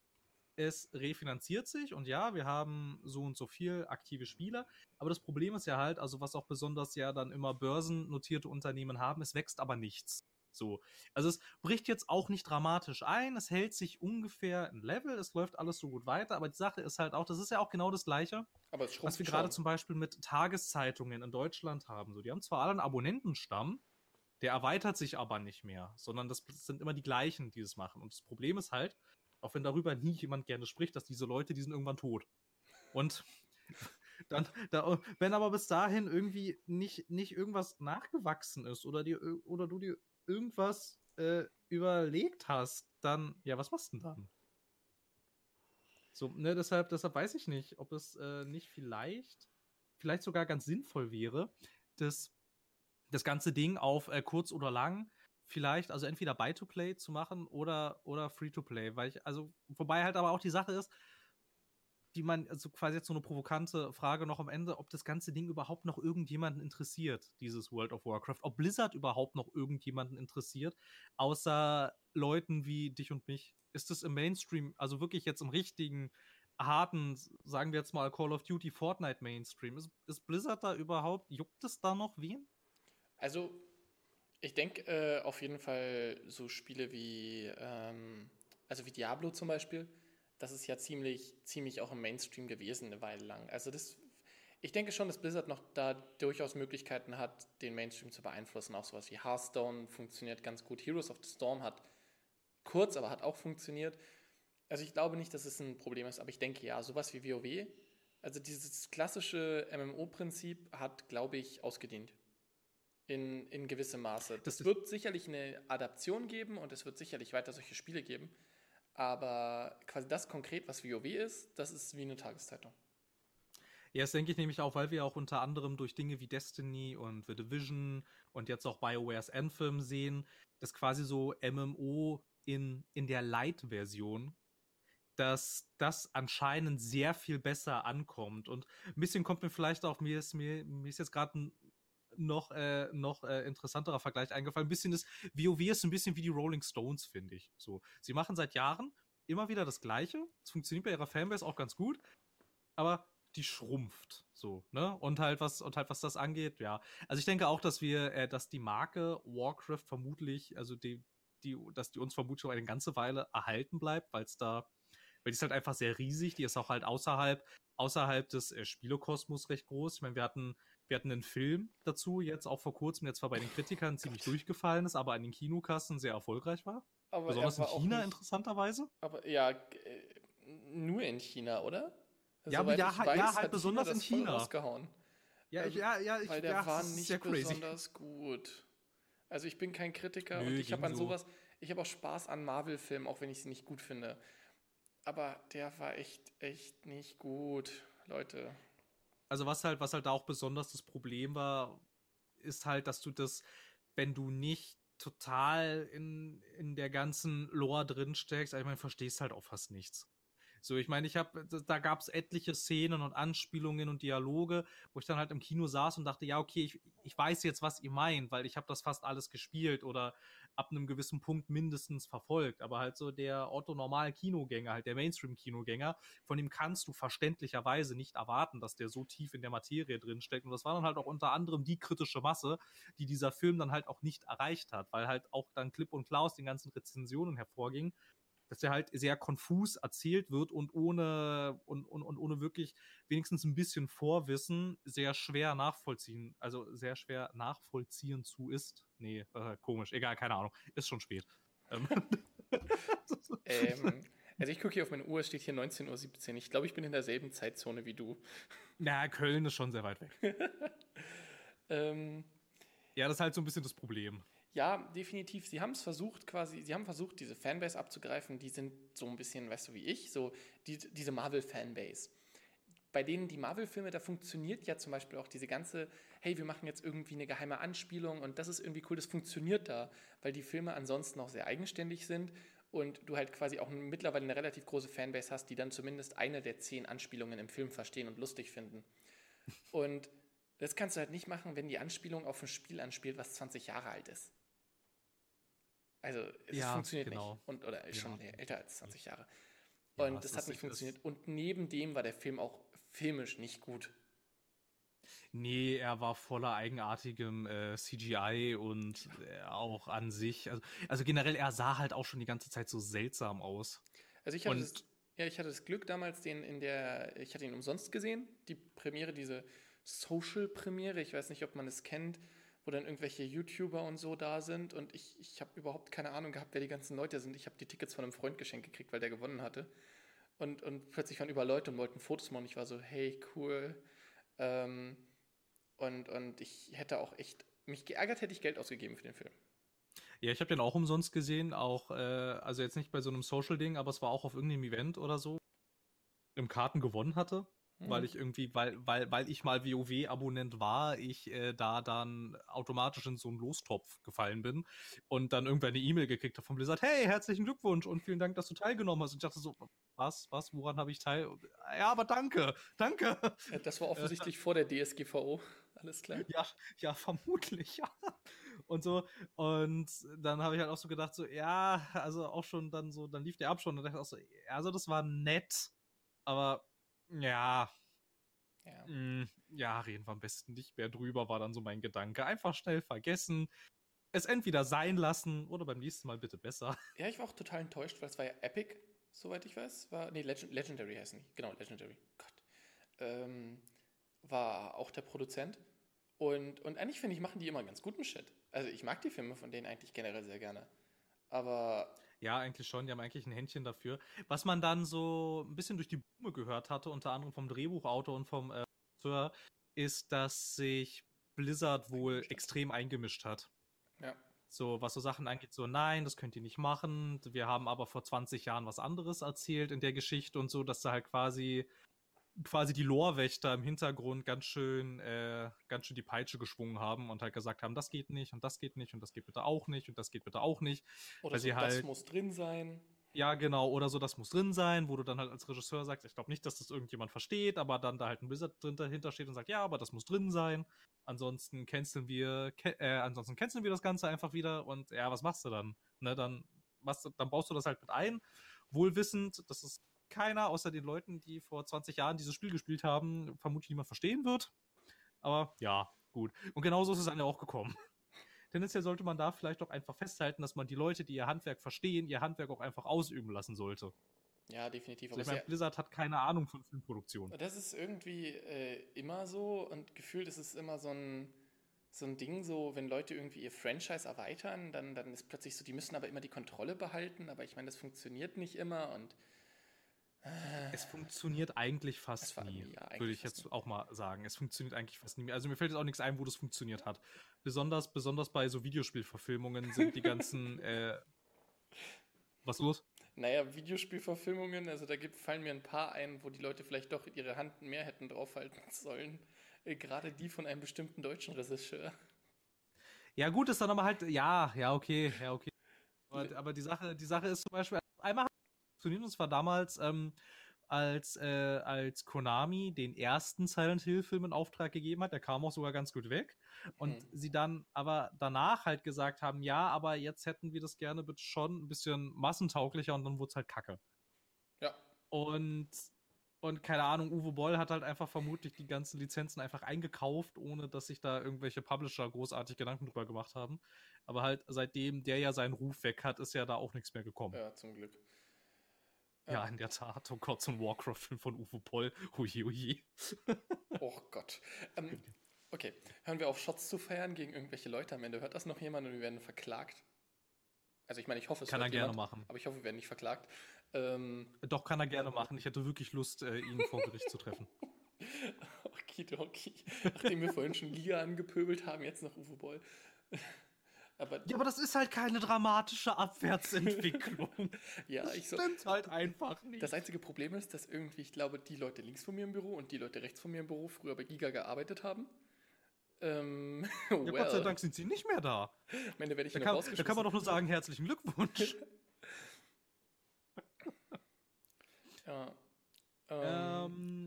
es refinanziert sich und ja, wir haben so und so viel aktive Spieler. Aber das Problem ist ja halt, also was auch besonders ja dann immer börsennotierte Unternehmen haben, es wächst aber nichts. So. Also es bricht jetzt auch nicht dramatisch ein, es hält sich ungefähr ein Level, es läuft alles so gut weiter, aber die Sache ist halt auch, das ist ja auch genau das Gleiche, aber es was wir gerade zum Beispiel mit Tageszeitungen in Deutschland haben. So, die haben zwar alle einen Abonnentenstamm, der erweitert sich aber nicht mehr, sondern das sind immer die gleichen, die es machen. Und das Problem ist halt, auch wenn darüber nie jemand gerne spricht, dass diese Leute, die sind irgendwann tot. Und dann, wenn aber bis dahin irgendwie nicht irgendwas nachgewachsen ist oder du dir irgendwas überlegt hast, dann, ja, was machst du denn dann? So, ne, deshalb weiß ich nicht, ob es nicht vielleicht sogar ganz sinnvoll wäre, dass das ganze Ding auf kurz oder lang vielleicht, also entweder Buy-to-Play zu machen oder Free-to-Play, wobei halt aber auch die Sache ist, die man, also quasi jetzt so eine provokante Frage noch am Ende, ob das ganze Ding überhaupt noch irgendjemanden interessiert, dieses World of Warcraft, ob Blizzard überhaupt noch irgendjemanden interessiert, außer Leuten wie dich und mich. Ist das im Mainstream, also wirklich jetzt im richtigen, harten, sagen wir jetzt mal Call of Duty, Fortnite Mainstream, ist Blizzard da überhaupt, juckt es da noch wen? Also, ich denke auf jeden Fall so Spiele wie, wie Diablo zum Beispiel, das ist ja ziemlich auch im Mainstream gewesen eine Weile lang. Also ich denke schon, dass Blizzard noch da durchaus Möglichkeiten hat, den Mainstream zu beeinflussen. Auch sowas wie Hearthstone funktioniert ganz gut. Heroes of the Storm hat kurz, aber hat auch funktioniert. Also ich glaube nicht, dass es ein Problem ist, aber ich denke ja, sowas wie WoW, also dieses klassische MMO-Prinzip hat, glaube ich, ausgedient. In gewissem Maße. Das wird sicherlich eine Adaption geben und es wird sicherlich weiter solche Spiele geben. Aber quasi das konkret, was WoW ist, das ist wie eine Tageszeitung. Ja, das denke ich nämlich auch, weil wir auch unter anderem durch Dinge wie Destiny und The Division und jetzt auch BioWare's Anthem sehen, dass quasi so MMO in der Light-Version, dass das anscheinend sehr viel besser ankommt. Und ein bisschen kommt mir vielleicht auch, mir ist jetzt gerade ein noch interessanterer Vergleich eingefallen. Ein bisschen ist, WoW ist ein bisschen wie die Rolling Stones, finde ich. So, sie machen seit Jahren immer wieder das Gleiche. Es funktioniert bei ihrer Fanbase auch ganz gut, aber die schrumpft so, ne? Und halt was das angeht, ja. Also ich denke auch, dass die Marke Warcraft vermutlich, also dass die uns vermutlich schon eine ganze Weile erhalten bleibt, weil die ist halt einfach sehr riesig. Die ist auch halt außerhalb des Spielekosmos recht groß. Ich meine, wir hatten einen Film dazu, jetzt auch vor kurzem, der zwar bei den Kritikern ziemlich durchgefallen ist, aber an den Kinokassen sehr erfolgreich war. Aber besonders in China interessanterweise. Aber ja, nur in China, oder? Ja, aber halt besonders in China. Ja, weil der war nicht besonders gut. Also ich bin kein Kritiker und ich habe an sowas, ich habe auch Spaß an Marvel-Filmen, auch wenn ich sie nicht gut finde. Aber der war echt nicht gut, Leute. Also was halt da auch besonders das Problem war, ist halt, dass du das, wenn du nicht total in der ganzen Lore drin steckst, also ich meine, verstehst halt auch fast nichts. So, ich meine, da gab es etliche Szenen und Anspielungen und Dialoge, wo ich dann halt im Kino saß und dachte, ja, okay, ich weiß jetzt, was ihr meint, weil ich habe das fast alles gespielt oder ab einem gewissen Punkt mindestens verfolgt. Aber halt so der orthonormale Kinogänger, halt der Mainstream-Kinogänger, von dem kannst du verständlicherweise nicht erwarten, dass der so tief in der Materie drinsteckt. Und das war dann halt auch unter anderem die kritische Masse, die dieser Film dann halt auch nicht erreicht hat, weil halt auch dann Klipp und Klaus den ganzen Rezensionen hervorging, dass der halt sehr konfus erzählt wird und ohne wirklich wenigstens ein bisschen Vorwissen sehr schwer nachvollziehen zu ist. Nee, komisch, egal, keine Ahnung, ist schon spät. Also ich gucke hier auf meine Uhr, es steht hier 19.17 Uhr. Ich glaube, ich bin in derselben Zeitzone wie du. Na, Köln ist schon sehr weit weg. Ja, das ist halt so ein bisschen das Problem. Ja, definitiv. Sie haben versucht, diese Fanbase abzugreifen. Die sind so ein bisschen, weißt du, wie ich, so diese Marvel-Fanbase. bei denen die Marvel-Filme, da funktioniert ja zum Beispiel auch diese ganze, hey, wir machen jetzt irgendwie eine geheime Anspielung und das ist irgendwie cool, das funktioniert da, weil die Filme ansonsten auch sehr eigenständig sind und du halt quasi auch mittlerweile eine relativ große Fanbase hast, die dann zumindest eine der 10 Anspielungen im Film verstehen und lustig finden. Und das kannst du halt nicht machen, wenn die Anspielung auf ein Spiel anspielt, was 20 Jahre alt ist. Also es funktioniert nicht. Und, oder schon älter als 20 Jahre. Und ja, das hat nicht funktioniert. Und neben dem war der Film auch filmisch nicht gut. Nee, er war voller eigenartigem CGI und auch an sich. Also generell, er sah halt auch schon die ganze Zeit so seltsam aus. Also ich hatte das Glück damals, ich hatte ihn umsonst gesehen. Die Premiere, diese Social-Premiere, ich weiß nicht, ob man es kennt, wo dann irgendwelche YouTuber und so da sind und ich habe überhaupt keine Ahnung gehabt, wer die ganzen Leute sind. Ich habe die Tickets von einem Freund geschenkt gekriegt, weil der gewonnen hatte. Und plötzlich waren überall Leute und wollten Fotos machen. Ich war so, hey, cool. Und ich hätte auch echt mich geärgert, hätte ich Geld ausgegeben für den Film. Ja, ich habe den auch umsonst gesehen, auch also jetzt nicht bei so einem Social-Ding, aber es war auch auf irgendeinem Event oder so, im Karten gewonnen hatte. Weil ich irgendwie, weil ich mal WoW-Abonnent war, ich da dann automatisch in so einen Lostopf gefallen bin und dann irgendwann eine E-Mail gekriegt habe von Blizzard, hey, herzlichen Glückwunsch und vielen Dank, dass du teilgenommen hast. Und ich dachte so, was, woran habe ich teilgenommen? Ja, aber danke. Ja, das war offensichtlich vor der DSGVO, alles klar. Ja, vermutlich, ja. Und so, und dann habe ich halt auch so gedacht, so, ja, also auch schon dann so, dann lief der ab schon und dachte auch so, also das war nett, aber Ja, reden wir am besten nicht mehr drüber, war dann so mein Gedanke. Einfach schnell vergessen, es entweder sein lassen oder beim nächsten Mal bitte besser. Ja, ich war auch total enttäuscht, weil es war ja Epic, soweit ich weiß. Legendary heißt es nicht. Genau, Legendary. Gott. War auch der Produzent. Und eigentlich finde ich, machen die immer ganz guten Shit. Also ich mag die Filme von denen eigentlich generell sehr gerne. Aber... ja, eigentlich schon. Die haben eigentlich ein Händchen dafür. Was man dann so ein bisschen durch die Blume gehört hatte, unter anderem vom Drehbuchautor und vom Regisseur, ist, dass sich Blizzard wohl extrem eingemischt hat. Ja. So, was so Sachen angeht, so, nein, das könnt ihr nicht machen. Wir haben aber vor 20 Jahren was anderes erzählt in der Geschichte und so, dass da halt quasi die Lorwächter im Hintergrund ganz schön die Peitsche geschwungen haben und halt gesagt haben, das geht nicht und das geht nicht und das geht bitte auch nicht und das geht bitte auch nicht. Oder so, das muss drin sein. Ja, genau, oder so, das muss drin sein, wo du dann halt als Regisseur sagst, ich glaube nicht, dass das irgendjemand versteht, aber dann da halt ein Blizzard dahinter steht und sagt, ja, aber das muss drin sein, ansonsten canceln wir das Ganze einfach wieder und ja, was machst du dann? Ne, dann baust du das halt mit ein, wohlwissend, das ist keiner, außer den Leuten, die vor 20 Jahren dieses Spiel gespielt haben, vermutlich niemand verstehen wird. Aber ja, gut. Und genauso ist es dann ja auch gekommen. Tendenziell sollte man da vielleicht auch einfach festhalten, dass man die Leute, die ihr Handwerk verstehen, ihr Handwerk auch einfach ausüben lassen sollte. Ja, definitiv. Also ich meine, Blizzard hat keine Ahnung von Filmproduktion. Das ist irgendwie immer so und gefühlt ist es immer so ein Ding, so wenn Leute irgendwie ihr Franchise erweitern, dann ist plötzlich so, die müssen aber immer die Kontrolle behalten, aber ich meine, das funktioniert nicht immer und es funktioniert eigentlich fast nie, würde ich jetzt auch mal sagen. Es funktioniert eigentlich fast nie mehr. Also mir fällt jetzt auch nichts ein, wo das funktioniert hat. Besonders bei so Videospielverfilmungen sind die ganzen... was los? Naja, Videospielverfilmungen, also fallen mir ein paar ein, wo die Leute vielleicht doch ihre Hand mehr hätten draufhalten sollen. Gerade die von einem bestimmten deutschen Regisseur. Ja gut, ist dann aber halt... Ja, okay. Aber die Sache ist zum Beispiel... einmal funktioniert. Und zwar damals, als Konami den ersten Silent Hill-Film in Auftrag gegeben hat, der kam auch sogar ganz gut weg. Und sie dann aber danach halt gesagt haben, ja, aber jetzt hätten wir das gerne bitte schon ein bisschen massentauglicher und dann wurde es halt kacke. Ja. Und keine Ahnung, Uwe Boll hat halt einfach vermutlich die ganzen Lizenzen einfach eingekauft, ohne dass sich da irgendwelche Publisher großartig Gedanken drüber gemacht haben. Aber halt seitdem der ja seinen Ruf weg hat, ist ja da auch nichts mehr gekommen. Ja, zum Glück. Ja, in der Tat. Oh Gott, so ein Warcraft-Film von Uwe Boll. Hui. Oh Gott. Okay, hören wir auf, Shots zu feiern gegen irgendwelche Leute am Ende. Hört das noch jemand und wir werden verklagt? Also ich meine, ich hoffe, es kann er gerne machen. Aber ich hoffe, wir werden nicht verklagt. Doch, kann er gerne machen. Ich hätte wirklich Lust, ihn vor Gericht zu treffen. Okidoki. Nachdem wir vorhin schon Giga angepöbelt haben, jetzt noch Uwe Boll. Aber das ist halt keine dramatische Abwärtsentwicklung. Ja, das stimmt halt einfach nicht. Das einzige Problem ist, dass irgendwie, ich glaube, die Leute links von mir im Büro und die Leute rechts von mir im Büro früher bei Giga gearbeitet haben. Ja, well. Gott sei Dank sind sie nicht mehr da. Ich meine, wenn ich da kann man doch nur sagen, herzlichen Glückwunsch. Ja.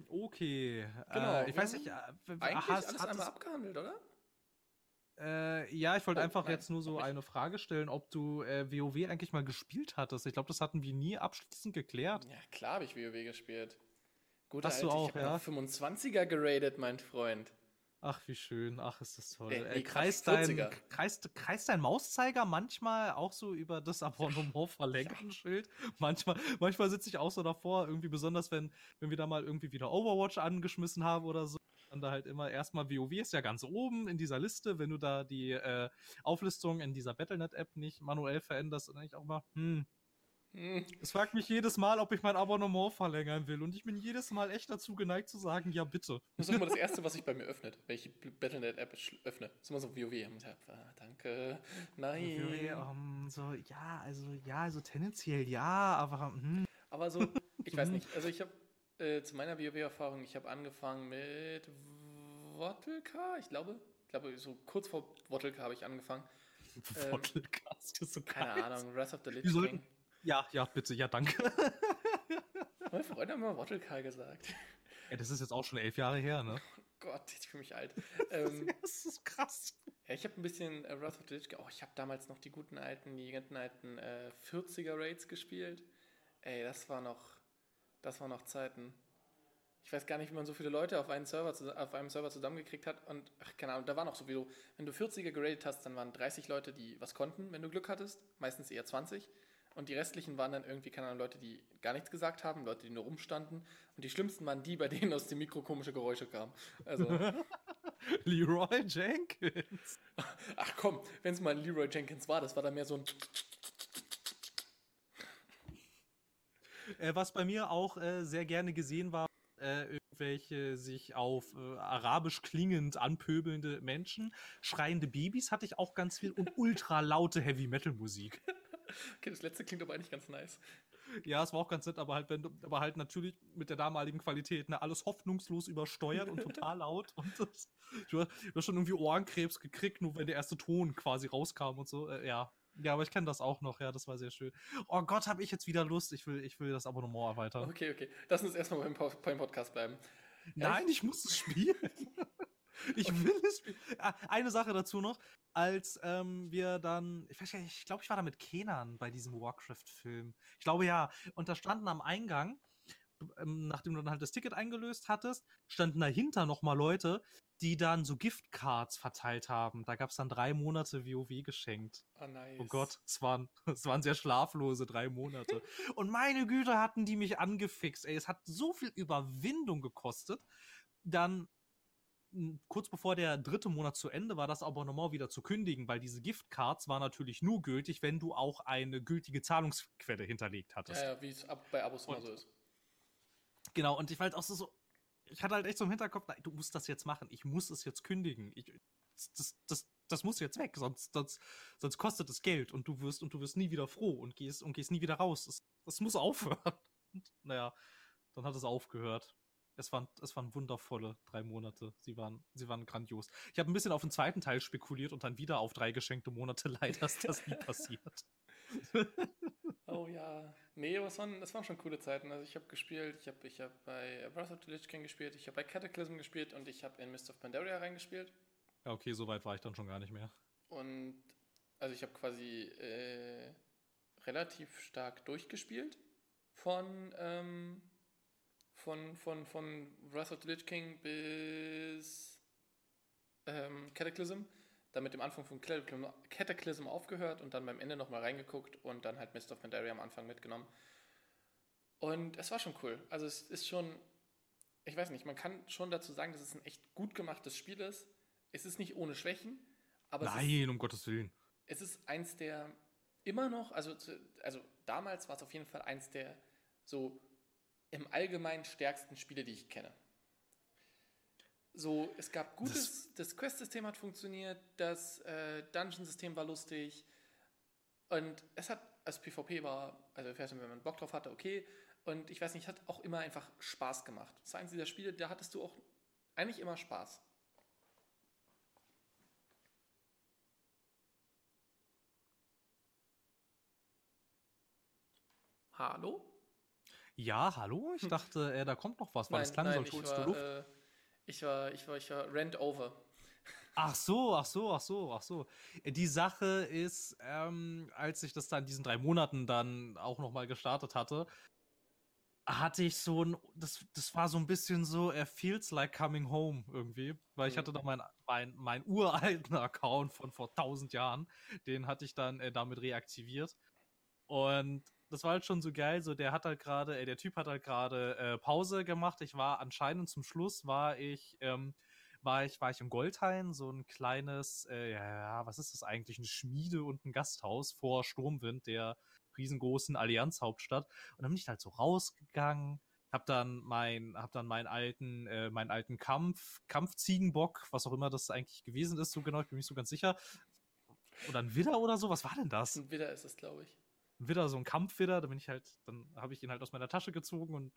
Okay. Genau, ich weiß nicht. Eigentlich alles einmal abgehandelt, oder? Ja, ich wollte jetzt nur so eine Frage stellen, ob du WoW eigentlich mal gespielt hattest. Ich glaube, das hatten wir nie abschließend geklärt. Ja, klar habe ich WoW gespielt. Gut, hast du auch, ich habe 25er geradet, mein Freund. Ach, wie schön. Ach, ist das toll. Kreist dein Mauszeiger manchmal auch so über das Abonnement-Verlängern-Schild? Ja. Manchmal sitze ich auch so davor, irgendwie besonders, wenn wir da mal irgendwie wieder Overwatch angeschmissen haben oder so. Und da halt immer erstmal WoW ist ja ganz oben in dieser Liste, wenn du da die Auflistung in dieser Battle.net-App nicht manuell veränderst. Und dann ich auch mal, es fragt mich jedes Mal, ob ich mein Abonnement verlängern will. Und ich bin jedes Mal echt dazu geneigt zu sagen, ja, bitte. Das ist immer das Erste, was sich bei mir öffnet, wenn ich die Battle.net-App öffne. Das ist immer so WoW. Danke. Nein. WoW, also tendenziell ja, aber... Aber so, ich weiß nicht. Also ich habe zu meiner WoW-Erfahrung, ich habe angefangen mit Wottelka, ich glaube so kurz vor Wottelka habe ich angefangen. Wottelka ist so geil. Keine Ahnung, Wrath of the Lich King. Ja, bitte, ja, danke. Meine Freunde haben mal Wottelka gesagt. Ja, das ist jetzt auch schon 11 Jahre her, ne? Oh Gott, ich fühle mich alt. Das ist krass. Ja, ich habe ein bisschen Wrath of the Lich King, ich habe damals noch die guten alten 40er-Raids gespielt. Ey, das waren noch Zeiten. Ich weiß gar nicht, wie man so viele Leute auf einem Server zusammengekriegt hat. Und keine Ahnung, da waren auch sowieso, wenn du 40er geradet hast, dann waren 30 Leute, die was konnten, wenn du Glück hattest. Meistens eher 20. Und die restlichen waren dann irgendwie, keine Ahnung, Leute, die gar nichts gesagt haben, Leute, die nur rumstanden. Und die schlimmsten waren die, bei denen aus dem Mikro komische Geräusche kamen. Also Leroy Jenkins. Ach komm, wenn es mal ein Leroy Jenkins war, das war dann mehr so ein... Was bei mir auch sehr gerne gesehen war, irgendwelche sich auf arabisch klingend anpöbelnde Menschen, schreiende Babys hatte ich auch ganz viel und ultra laute Heavy-Metal-Musik. Okay, das letzte klingt aber eigentlich ganz nice. Ja, es war auch ganz nett, aber halt natürlich mit der damaligen Qualität, ne, alles hoffnungslos übersteuert und total laut. Und das, du hast schon irgendwie Ohrenkrebs gekriegt, nur wenn der erste Ton quasi rauskam und so, ja. Ja, aber ich kenne das auch noch, ja, das war sehr schön. Oh Gott, habe ich jetzt wieder Lust, ich will das Abonnement erweitern. Okay, lass uns erstmal beim Podcast bleiben. Nein, ich muss es spielen. Ich will es spielen. Eine Sache dazu noch, als wir dann, ich glaube, ich war da mit Kenan bei diesem Warcraft-Film. Ich glaube, ja, und da standen am Eingang, nachdem du dann halt das Ticket eingelöst hattest, standen dahinter nochmal Leute, die dann so Giftcards verteilt haben. Da gab es dann 3 Monate WoW geschenkt. Oh, nice. Oh Gott, es waren sehr schlaflose 3 Monate. Und meine Güte, hatten die mich angefixt. Ey, es hat so viel Überwindung gekostet. Dann, kurz bevor der 3. Monat zu Ende war, das Abonnement wieder zu kündigen, weil diese Giftcards waren natürlich nur gültig, wenn du auch eine gültige Zahlungsquelle hinterlegt hattest. Ja, wie es bei Abos immer so ist. Genau, und ich war halt auch so, ich hatte halt echt so im Hinterkopf, nein, du musst das jetzt machen, ich muss es jetzt kündigen, das muss jetzt weg, sonst kostet es Geld und du wirst nie wieder froh und gehst nie wieder raus, das muss aufhören. Und, naja, dann hat es aufgehört. Es waren wundervolle 3 Monate, sie waren grandios. Ich habe ein bisschen auf den 2. Teil spekuliert und dann wieder auf 3 geschenkte Monate, leider ist das nie passiert. Oh ja. Nee, aber das waren schon coole Zeiten. Also ich habe gespielt, ich hab bei Wrath of the Lich King gespielt, ich habe bei Cataclysm gespielt und ich habe in Mist of Pandaria reingespielt. Ja, okay, so weit war ich dann schon gar nicht mehr. Und also ich habe quasi relativ stark durchgespielt von Wrath of the Lich King bis Cataclysm. Dann mit dem Anfang von Cataclysm aufgehört und dann beim Ende nochmal reingeguckt und dann halt Mist of Pandaria am Anfang mitgenommen. Und es war schon cool. Also es ist schon, ich weiß nicht, man kann schon dazu sagen, dass es ein echt gut gemachtes Spiel ist. Es ist nicht ohne Schwächen, aber nein, um Gottes Willen. Es ist eins der immer noch, also damals war es auf jeden Fall eins der so im Allgemeinen stärksten Spiele, die ich kenne. So, es gab Gutes, das Quest-System hat funktioniert, das Dungeon-System war lustig und es hat, also PvP war, also wenn man Bock drauf hatte, okay, und ich weiß nicht, hat auch immer einfach Spaß gemacht. Das war eines dieser Spiele, da hattest du auch eigentlich immer Spaß. Hallo? Ja, hallo? Ich dachte, da kommt noch was, weil es klang so kurz zur Luft. Ich war rent over. Ach so. Die Sache ist, als ich das dann in diesen 3 Monaten dann auch nochmal gestartet hatte, hatte ich so ein, das war so ein bisschen so, feels like coming home irgendwie, weil ich hatte da meinen uralten Account von vor 1000 Jahren, den hatte ich dann damit reaktiviert und das war halt schon so geil, so der Typ hat halt gerade Pause gemacht. Ich war anscheinend zum Schluss, war ich im Goldhain, so ein kleines, was ist das eigentlich, eine Schmiede und ein Gasthaus vor Sturmwind, der riesengroßen Allianz-Hauptstadt. Und dann bin ich halt so rausgegangen, hab dann meinen alten Kampfziegenbock, was auch immer das eigentlich gewesen ist, so genau, ich bin mir nicht so ganz sicher. Oder ein Widder oder so, was war denn das? Ein Widder ist es, glaube ich. Wieder so ein Kampfwidder, dann habe ich ihn halt aus meiner Tasche gezogen und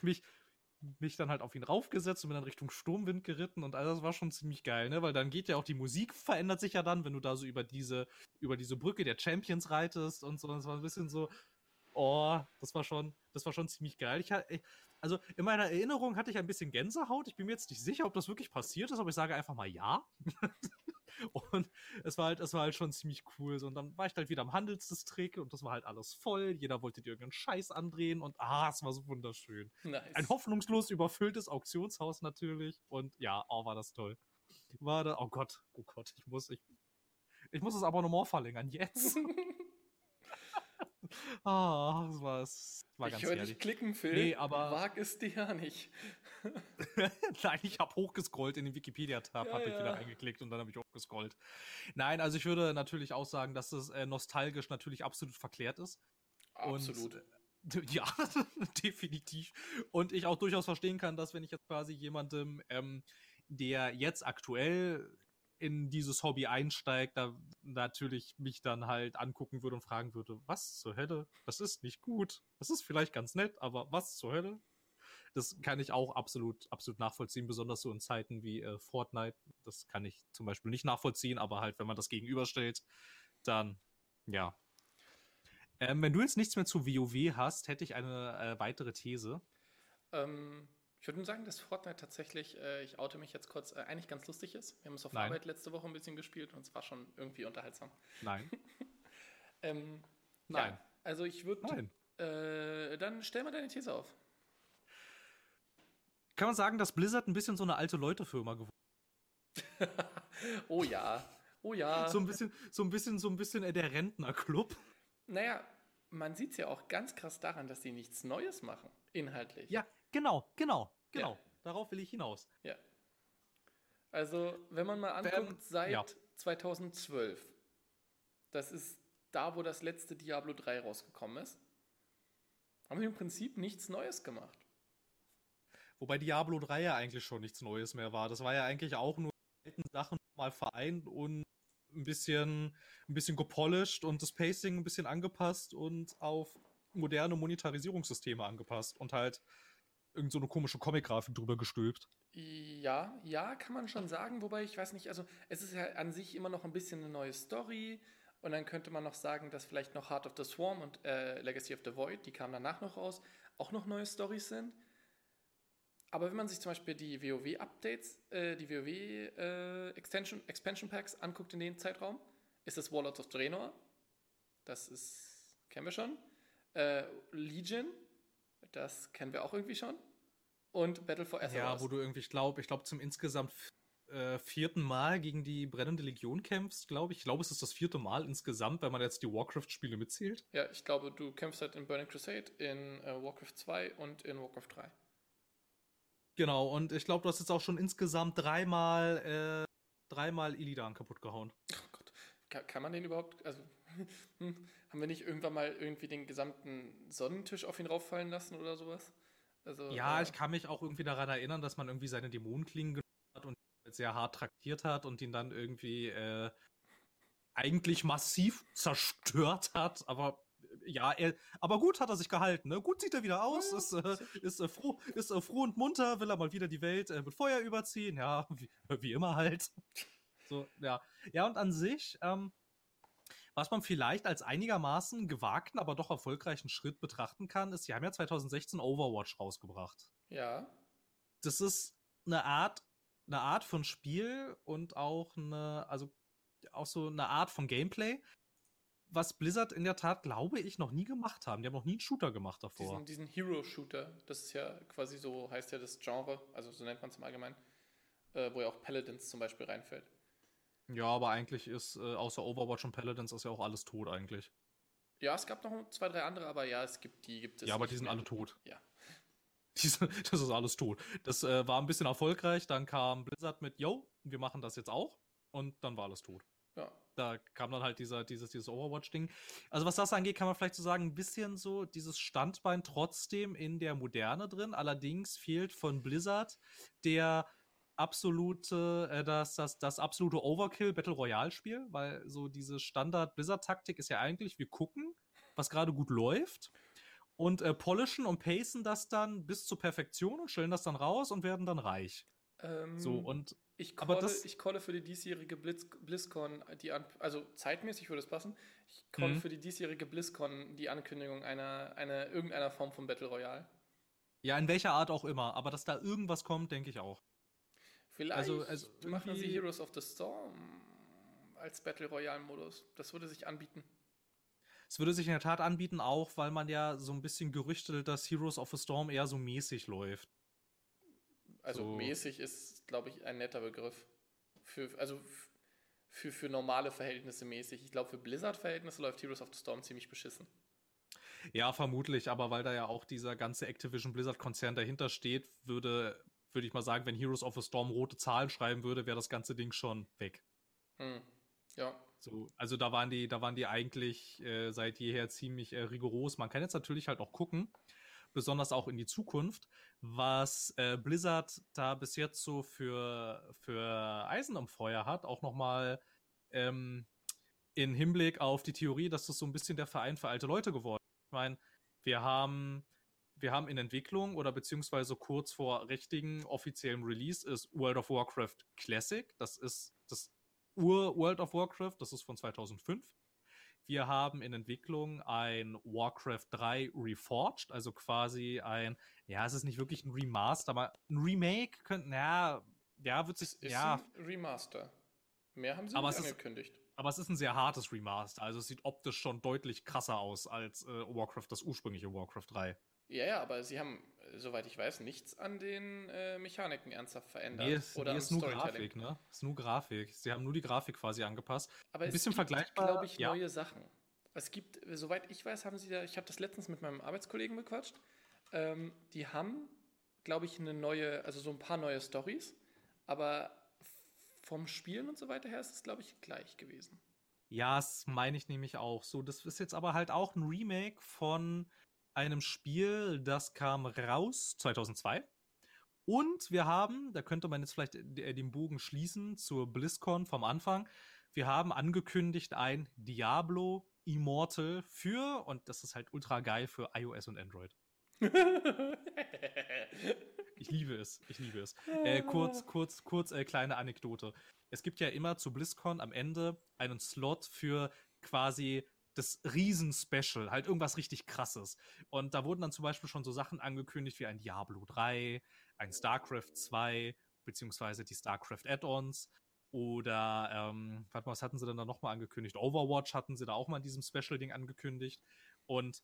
mich dann halt auf ihn raufgesetzt und bin dann Richtung Sturmwind geritten und also das war schon ziemlich geil, ne? Weil dann geht ja auch die Musik, verändert sich ja dann, wenn du da so über diese Brücke der Champions reitest und so. Das war ein bisschen so, das war schon ziemlich geil. Also in meiner Erinnerung hatte ich ein bisschen Gänsehaut. Ich bin mir jetzt nicht sicher, ob das wirklich passiert ist, aber ich sage einfach mal ja. Und es war halt schon ziemlich cool. So, und dann war ich halt wieder am Handelsdistrikt und das war halt alles voll. Jeder wollte dir irgendeinen Scheiß andrehen und es war so wunderschön. Nice. Ein hoffnungslos überfülltes Auktionshaus natürlich. Und ja, war das toll. Oh Gott, ich muss das Abonnement verlängern jetzt. Das war ganz ehrlich. Ich höre dich klicken, Phil. Nee, aber wag es dir ja nicht. Nein, ich habe hochgescrollt in den Wikipedia-Tab, ich wieder reingeklickt und dann habe ich hochgescrollt. Nein, also ich würde natürlich auch sagen, dass es nostalgisch natürlich absolut verklärt ist. Absolut. Und, ja, definitiv. Und ich auch durchaus verstehen kann, dass wenn ich jetzt quasi jemandem, der jetzt aktuell in dieses Hobby einsteigt, da natürlich mich dann halt angucken würde und fragen würde, was zur Hölle? Das ist nicht gut. Das ist vielleicht ganz nett, aber was zur Hölle? Das kann ich auch absolut nachvollziehen, besonders so in Zeiten wie Fortnite. Das kann ich zum Beispiel nicht nachvollziehen, aber halt, wenn man das gegenüberstellt, dann, ja. Wenn du jetzt nichts mehr zu WoW hast, hätte ich eine weitere These. Ich würde nur sagen, dass Fortnite tatsächlich, ich oute mich jetzt kurz, eigentlich ganz lustig ist. Wir haben es auf Arbeit letzte Woche ein bisschen gespielt und es war schon irgendwie unterhaltsam. Nein. Nein. Ja, also ich würde... Nein. Dann stell mal deine These auf. Kann man sagen, dass Blizzard ein bisschen so eine alte Leute-Firma geworden ist? Oh ja. So ein bisschen der Rentnerclub. Naja, man sieht es ja auch ganz krass daran, dass sie nichts Neues machen, inhaltlich. Ja. Genau. Ja. Darauf will ich hinaus. Ja. Also, wenn man mal anguckt, seit 2012, das ist da, wo das letzte Diablo 3 rausgekommen ist, haben sie im Prinzip nichts Neues gemacht. Wobei Diablo 3 ja eigentlich schon nichts Neues mehr war. Das war ja eigentlich auch nur alten Sachen mal vereint und ein bisschen gepolished und das Pacing ein bisschen angepasst und auf moderne Monetarisierungssysteme angepasst und halt irgend so eine komische Comic-Grafik drüber gestülpt. Ja, kann man schon sagen, wobei ich weiß nicht, also es ist ja an sich immer noch ein bisschen eine neue Story und dann könnte man noch sagen, dass vielleicht noch Heart of the Swarm und Legacy of the Void, die kamen danach noch raus, auch noch neue Storys sind. Aber wenn man sich zum Beispiel die WoW-Updates, die WoW-Expansion-Packs anguckt in dem Zeitraum, ist das Warlords of Draenor, kennen wir schon, Legion, das kennen wir auch irgendwie schon. Und Battle for Azeroth. Ja, wo du irgendwie, ich glaube zum insgesamt 4. Mal gegen die brennende Legion kämpfst, glaube ich. Ich glaube, es ist das 4. Mal insgesamt, wenn man jetzt die Warcraft-Spiele mitzählt. Ja, ich glaube, du kämpfst halt in Burning Crusade, in Warcraft 2 und in Warcraft 3. Genau, und ich glaube, du hast jetzt auch schon insgesamt dreimal Illidan kaputt gehauen. Oh Gott, kann man den überhaupt, also... Haben wir nicht irgendwann mal irgendwie den gesamten Sonnentisch auf ihn rauffallen lassen oder sowas? Also, ja, ich kann mich auch irgendwie daran erinnern, dass man irgendwie seine Dämonenklingen genommen hat und sehr hart traktiert hat und ihn dann irgendwie eigentlich massiv zerstört hat, aber ja, aber gut hat er sich gehalten, ne? Gut sieht er wieder aus, ja, ist froh und munter, will er mal wieder die Welt mit Feuer überziehen, ja, wie immer halt. So, ja. Ja, und an sich, was man vielleicht als einigermaßen gewagten, aber doch erfolgreichen Schritt betrachten kann, ist, sie haben ja 2016 Overwatch rausgebracht. Ja. Das ist eine Art von Spiel und auch eine Art von Gameplay, was Blizzard in der Tat, glaube ich, noch nie gemacht haben. Die haben noch nie einen Shooter gemacht davor. Diesen Hero-Shooter, das ist ja quasi so, heißt ja das Genre, also so nennt man es im Allgemeinen, wo ja auch Paladins zum Beispiel reinfällt. Ja, aber eigentlich ist außer Overwatch und Paladins ist ja auch alles tot eigentlich. Ja, es gab noch 2, 3 andere, aber ja, gibt es. Ja, aber die sind alle tot. Ja. Das ist alles tot. Das war ein bisschen erfolgreich, dann kam Blizzard mit, yo, wir machen das jetzt auch und dann war alles tot. Ja. Da kam dann halt dieses Overwatch-Ding. Also was das angeht, kann man vielleicht so sagen, ein bisschen so dieses Standbein trotzdem in der Moderne drin. Allerdings fehlt von Blizzard das absolute Overkill Battle Royale Spiel, weil so diese Standard Blizzard Taktik ist ja eigentlich, wir gucken, was gerade gut läuft und polischen und pacen das dann bis zur Perfektion und stellen das dann raus und werden dann reich. Ich calle für die diesjährige BlizzCon, also zeitmäßig würde es passen, ich calle für die diesjährige BlizzCon die Ankündigung einer irgendeiner Form von Battle Royale. Ja, in welcher Art auch immer, aber dass da irgendwas kommt, denke ich auch. Vielleicht also machen sie Heroes of the Storm als Battle Royale-Modus. Das würde sich anbieten. Es würde sich in der Tat anbieten, auch weil man ja so ein bisschen gerüchtelt, dass Heroes of the Storm eher so mäßig läuft. Also so. Mäßig ist, glaube ich, ein netter Begriff. Für normale Verhältnisse mäßig. Ich glaube, für Blizzard-Verhältnisse läuft Heroes of the Storm ziemlich beschissen. Ja, vermutlich, aber weil da ja auch dieser ganze Activision Blizzard-Konzern dahinter steht, würde ich mal sagen, wenn Heroes of the Storm rote Zahlen schreiben würde, wäre das ganze Ding schon weg. Ja. So, also da waren die eigentlich seit jeher ziemlich rigoros. Man kann jetzt natürlich halt auch gucken, besonders auch in die Zukunft, was Blizzard da bis jetzt so für Eisen im Feuer hat, auch nochmal in Hinblick auf die Theorie, dass das so ein bisschen der Verein für alte Leute geworden ist. Ich meine, wir haben in Entwicklung oder beziehungsweise kurz vor richtigen offiziellen Release ist World of Warcraft Classic. Das ist das Ur-World of Warcraft, das ist von 2005. Wir haben in Entwicklung ein Warcraft 3 Reforged, also quasi es ist nicht wirklich ein Remaster, aber ein Remake ist ein Remaster. Mehr haben sie nicht angekündigt. Aber es ist ein sehr hartes Remaster, also es sieht optisch schon deutlich krasser aus als Warcraft, das ursprüngliche Warcraft 3. Ja, aber sie haben, soweit ich weiß, nichts an den Mechaniken ernsthaft verändert. Nee, ist nur Grafik, ne? Ist nur Grafik. Sie haben nur die Grafik quasi angepasst. Aber ein bisschen vergleichbar, glaube ich, ja. Neue Sachen. Es gibt, soweit ich weiß, ich habe das letztens mit meinem Arbeitskollegen bequatscht, die haben, glaube ich, so ein paar neue Storys, aber vom Spielen und so weiter her ist es, glaube ich, gleich gewesen. Ja, das meine ich nämlich auch. So, das ist jetzt aber halt auch ein Remake von einem Spiel, das kam raus 2002. Und wir haben, da könnte man jetzt vielleicht den Bogen schließen zur BlizzCon vom Anfang, wir haben angekündigt ein Diablo Immortal und das ist halt ultra geil für iOS und Android. Ich liebe es. Kurz, kleine Anekdote. Es gibt ja immer zu BlizzCon am Ende einen Slot für quasi das Riesen-Special, halt irgendwas richtig Krasses. Und da wurden dann zum Beispiel schon so Sachen angekündigt wie ein Diablo 3, ein StarCraft 2, beziehungsweise die StarCraft Add-ons oder, was hatten sie denn da nochmal angekündigt? Overwatch hatten sie da auch mal in diesem Special-Ding angekündigt und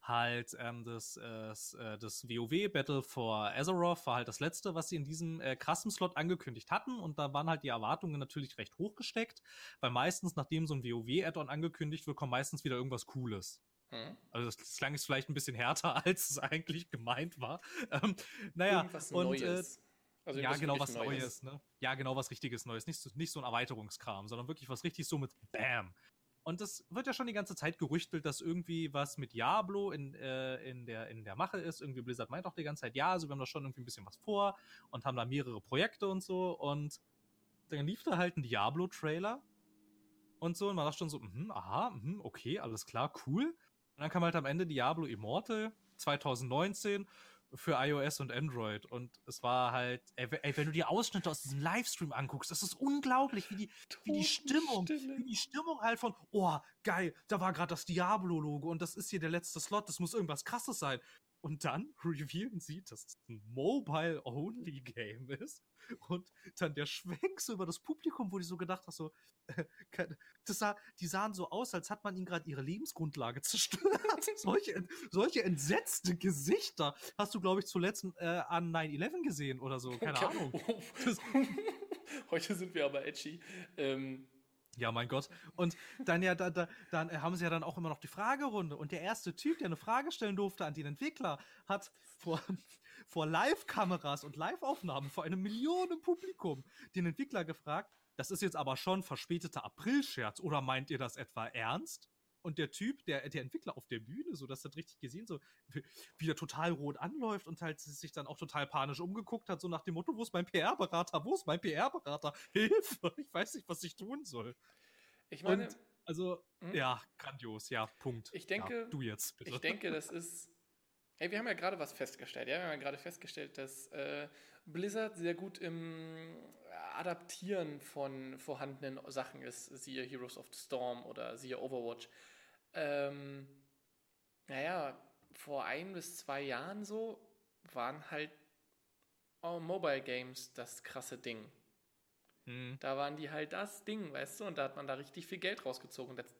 halt das WoW Battle for Azeroth war halt das letzte, was sie in diesem krassen Slot angekündigt hatten und da waren halt die Erwartungen natürlich recht hoch gesteckt, weil meistens, nachdem so ein WoW-Add-on angekündigt wird, kommt meistens wieder irgendwas Cooles. Also das klang jetzt vielleicht ein bisschen härter, als es eigentlich gemeint war. Irgendwas Neues. Was Richtiges Neues. Nicht so ein Erweiterungskram, sondern wirklich was richtig so mit BAM. Und das wird ja schon die ganze Zeit gerüchtelt, dass irgendwie was mit Diablo in der Mache ist. Irgendwie Blizzard meint auch die ganze Zeit, ja, also wir haben da schon irgendwie ein bisschen was vor und haben da mehrere Projekte und so. Und dann lief da halt ein Diablo-Trailer und so. Und man dachte schon so, okay, alles klar, cool. Und dann kam halt am Ende Diablo Immortal 2019 für iOS und Android. Und es war halt, ey, wenn du dir Ausschnitte aus diesem Livestream anguckst, das ist unglaublich, wie die Stimmung halt von, oh, geil, da war gerade das Diablo-Logo und das ist hier der letzte Slot, das muss irgendwas Krasses sein. Und dann revealen sie, dass es ein Mobile-Only-Game ist. Und dann der Schwenk so über das Publikum, wo die so gedacht haben, so, die sahen so aus, als hat man ihnen gerade ihre Lebensgrundlage zerstört. solche entsetzte Gesichter hast du, glaube ich, zuletzt an 9/11 gesehen oder so. Keine Ahnung. Oh. Heute sind wir aber edgy. Ja, mein Gott. Und dann dann haben sie ja dann auch immer noch die Fragerunde. Und der erste Typ, der eine Frage stellen durfte an den Entwickler, hat vor Live-Kameras und Live-Aufnahmen vor einem Millionenpublikum den Entwickler gefragt, das ist jetzt aber schon verspäteter April-Scherz, oder meint ihr das etwa ernst? Und der Typ, der Entwickler auf der Bühne, so, das hat richtig gesehen, so, wieder total rot anläuft und halt sich dann auch total panisch umgeguckt hat, so nach dem Motto, wo ist mein PR-Berater? Hilfe, ich weiß nicht, was ich tun soll. Ich meine, und, also, ja, grandios, ja, Punkt. Ich denke, ja, du jetzt, bitte. Ich denke, das ist, hey, wir haben ja gerade was festgestellt. Ja? Wir haben ja gerade festgestellt, dass Blizzard sehr gut im Adaptieren von vorhandenen Sachen ist. Siehe Heroes of the Storm oder siehe Overwatch. Vor 1 bis 2 Jahren so waren halt Mobile Games das krasse Ding. Mhm. Da waren die halt das Ding, weißt du? Und da hat man da richtig viel Geld rausgezogen. Das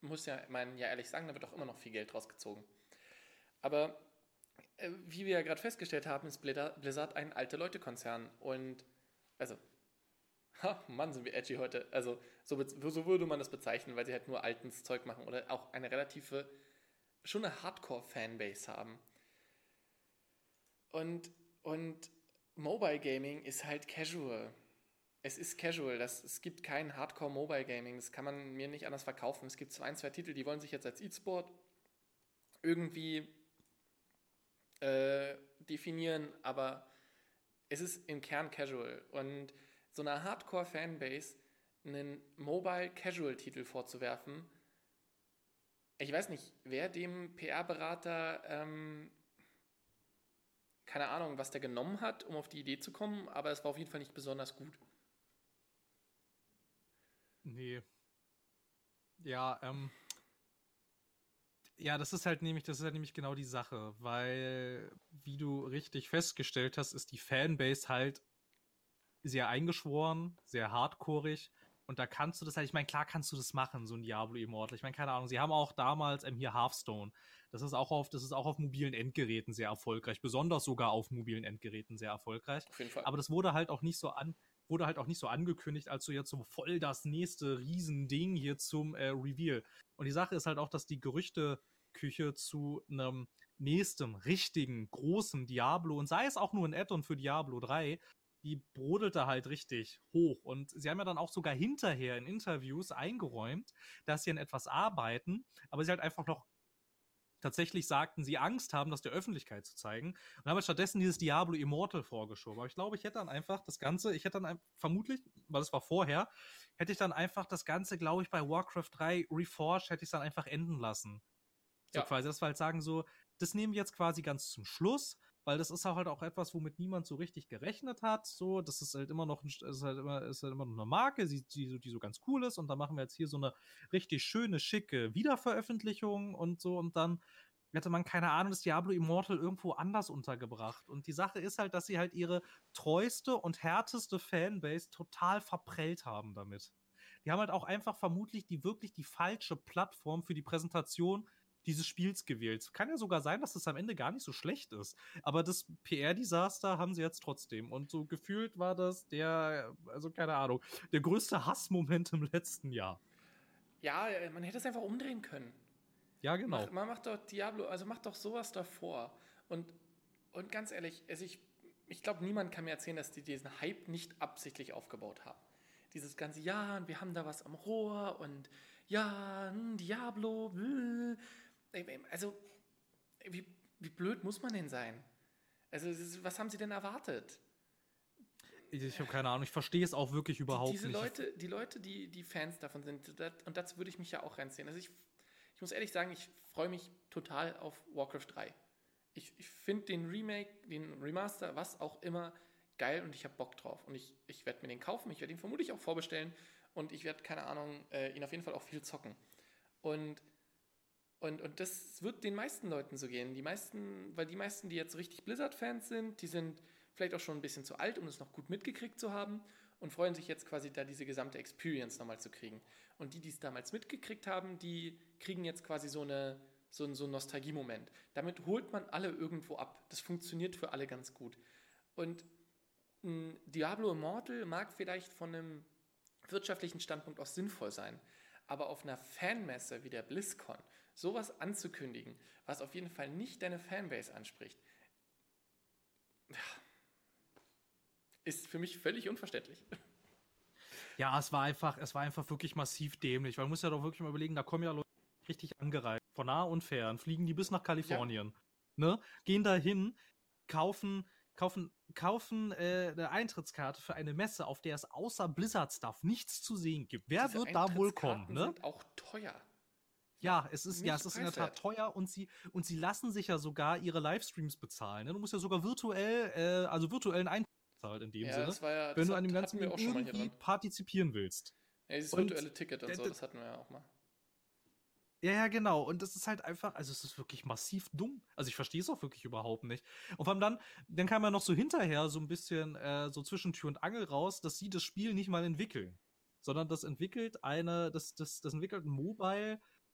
muss ja, man ja ehrlich sagen, da wird auch immer noch viel Geld rausgezogen. Aber wie wir ja gerade festgestellt haben, ist Blizzard ein Alte-Leute-Konzern. Und, also, sind wir edgy heute. Also, so würde man das bezeichnen, weil sie halt nur altes Zeug machen oder auch eine relative, schon eine Hardcore-Fanbase haben. Und Mobile-Gaming ist halt casual. Es ist casual. Es gibt kein Hardcore-Mobile-Gaming. Das kann man mir nicht anders verkaufen. Es gibt 2 Titel, die wollen sich jetzt als E-Sport irgendwie definieren, aber es ist im Kern Casual. Und so einer Hardcore-Fanbase einen Mobile-Casual-Titel vorzuwerfen, ich weiß nicht, wer dem PR-Berater keine Ahnung, was der genommen hat, um auf die Idee zu kommen, aber es war auf jeden Fall nicht besonders gut. Nee. Ja, ja, das ist halt nämlich genau die Sache, weil, wie du richtig festgestellt hast, ist die Fanbase halt sehr eingeschworen, sehr hardcoreig, und da kannst du das halt, ich meine, klar kannst du das machen, so ein Diablo Immortal, ich meine, keine Ahnung, sie haben auch damals hier Hearthstone, das ist auch auf mobilen Endgeräten sehr erfolgreich, besonders sogar auf mobilen Endgeräten sehr erfolgreich, auf jeden Fall. Aber das wurde halt auch nicht so angekündigt, als so jetzt so voll das nächste Riesending hier zum Reveal. Und die Sache ist halt auch, dass die Gerüchteküche zu einem nächsten, richtigen, großen Diablo, und sei es auch nur ein Add-on für Diablo 3, die brodelte halt richtig hoch. Und sie haben ja dann auch sogar hinterher in Interviews eingeräumt, dass sie an etwas arbeiten, aber sie halt einfach noch tatsächlich sagten, sie Angst haben, das der Öffentlichkeit zu zeigen, und haben stattdessen dieses Diablo Immortal vorgeschoben. Aber ich glaube, ich hätte dann einfach das Ganze, glaube ich, bei Warcraft 3 Reforged hätte ich es dann einfach enden lassen. So ja. Quasi, das war halt sagen so, das nehmen wir jetzt quasi ganz zum Schluss, weil das ist halt auch etwas, womit niemand so richtig gerechnet hat, so, das ist halt immer noch ist halt immer noch eine Marke, die so ganz cool ist, und dann machen wir jetzt hier so eine richtig schöne, schicke Wiederveröffentlichung und so, und dann hätte man, keine Ahnung, das Diablo Immortal irgendwo anders untergebracht. Und die Sache ist halt, dass sie halt ihre treueste und härteste Fanbase total verprellt haben damit. Die haben halt auch einfach vermutlich die falsche Plattform für die Präsentation dieses Spiels gewählt. Kann ja sogar sein, dass das am Ende gar nicht so schlecht ist. Aber das PR-Desaster haben sie jetzt trotzdem. Und so gefühlt war das der größte Hassmoment im letzten Jahr. Ja, man hätte es einfach umdrehen können. Ja, genau. Man macht doch Diablo, also macht doch sowas davor. Und ganz ehrlich, also ich glaube, niemand kann mir erzählen, dass die diesen Hype nicht absichtlich aufgebaut haben. dieses ganze, ja, und wir haben da was am Rohr und ja, Diablo, blö. Also, wie blöd muss man denn sein? Also, was haben sie denn erwartet? Ich habe keine Ahnung, ich verstehe es auch wirklich überhaupt nicht. Die Leute, die Fans davon sind, und dazu würde ich mich ja auch reinziehen. Also ich muss ehrlich sagen, ich freue mich total auf Warcraft 3. Ich finde den Remake, den Remaster, was auch immer, geil und ich habe Bock drauf. Und ich werde mir den kaufen, ich werde ihn vermutlich auch vorbestellen und ich werde, keine Ahnung, ihn auf jeden Fall auch viel zocken. Und das wird den meisten Leuten so gehen. Die meisten, die jetzt richtig Blizzard-Fans sind, die sind vielleicht auch schon ein bisschen zu alt, um es noch gut mitgekriegt zu haben und freuen sich jetzt quasi da diese gesamte Experience nochmal zu kriegen. Und die, die es damals mitgekriegt haben, die kriegen jetzt quasi so einen Nostalgie-Moment. Damit holt man alle irgendwo ab. Das funktioniert für alle ganz gut. Und Diablo Immortal mag vielleicht von einem wirtschaftlichen Standpunkt aus sinnvoll sein, aber auf einer Fanmesse wie der BlizzCon sowas anzukündigen, was auf jeden Fall nicht deine Fanbase anspricht, ist für mich völlig unverständlich. Ja, es war einfach wirklich massiv dämlich, weil man muss ja doch wirklich mal überlegen, da kommen ja Leute richtig angereist, von nah und fern, fliegen die bis nach Kalifornien, ne? Gehen da hin, kaufen eine Eintrittskarte für eine Messe, auf der es außer Blizzard-Stuff nichts zu sehen gibt. Wer wird da wohl kommen? Ne? Sind auch teuer. Ja, es ist in der Tat teuer und sie lassen sich ja sogar ihre Livestreams bezahlen. Ne? Du musst ja sogar virtuellen Eintritt zahlen in dem Sinne, wenn du an dem Ganzen irgendwie partizipieren willst. Ja, dieses virtuelle Ticket und so, das hatten wir ja auch mal. Ja, genau. Und das ist halt einfach, also es ist wirklich massiv dumm. Also ich verstehe es auch wirklich überhaupt nicht. Und vor allem dann kam ja noch so hinterher so ein bisschen so zwischen Tür und Angel raus, dass sie das Spiel nicht mal entwickeln, sondern das entwickelt ein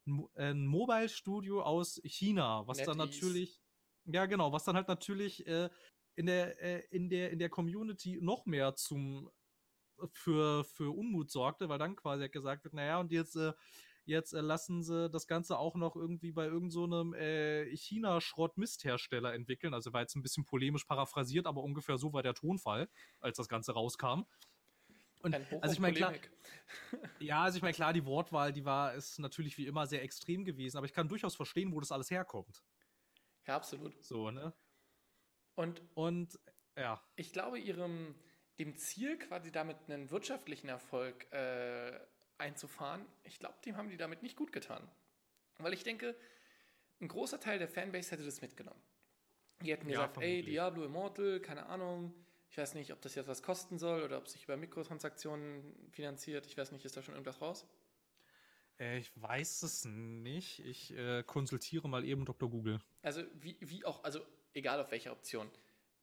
Mobile-Studio aus China, was dann natürlich, ja genau, was dann halt natürlich in der Community noch mehr für Unmut sorgte, weil dann quasi gesagt wird, naja, und jetzt lassen sie das Ganze auch noch irgendwie bei irgend so einem China-Schrott-Mist-Hersteller entwickeln. Also war jetzt ein bisschen polemisch paraphrasiert, aber ungefähr so war der Tonfall, als das Ganze rauskam. Und also ich meine klar, die Wortwahl, ist natürlich wie immer sehr extrem gewesen, aber ich kann durchaus verstehen, wo das alles herkommt. Ja, absolut. So, ne? Und ja. Ich glaube, dem Ziel, quasi damit einen wirtschaftlichen Erfolg einzufahren, ich glaube, dem haben die damit nicht gut getan. Weil ich denke, ein großer Teil der Fanbase hätte das mitgenommen. Die hätten gesagt, vermutlich. Ey, Diablo Immortal, keine Ahnung, ich weiß nicht, ob das jetzt was kosten soll oder ob es sich über Mikrotransaktionen finanziert, ich weiß nicht, ist da schon irgendwas raus? Ich weiß es nicht, ich konsultiere mal eben Dr. Google. Also wie auch, also egal auf welche Option.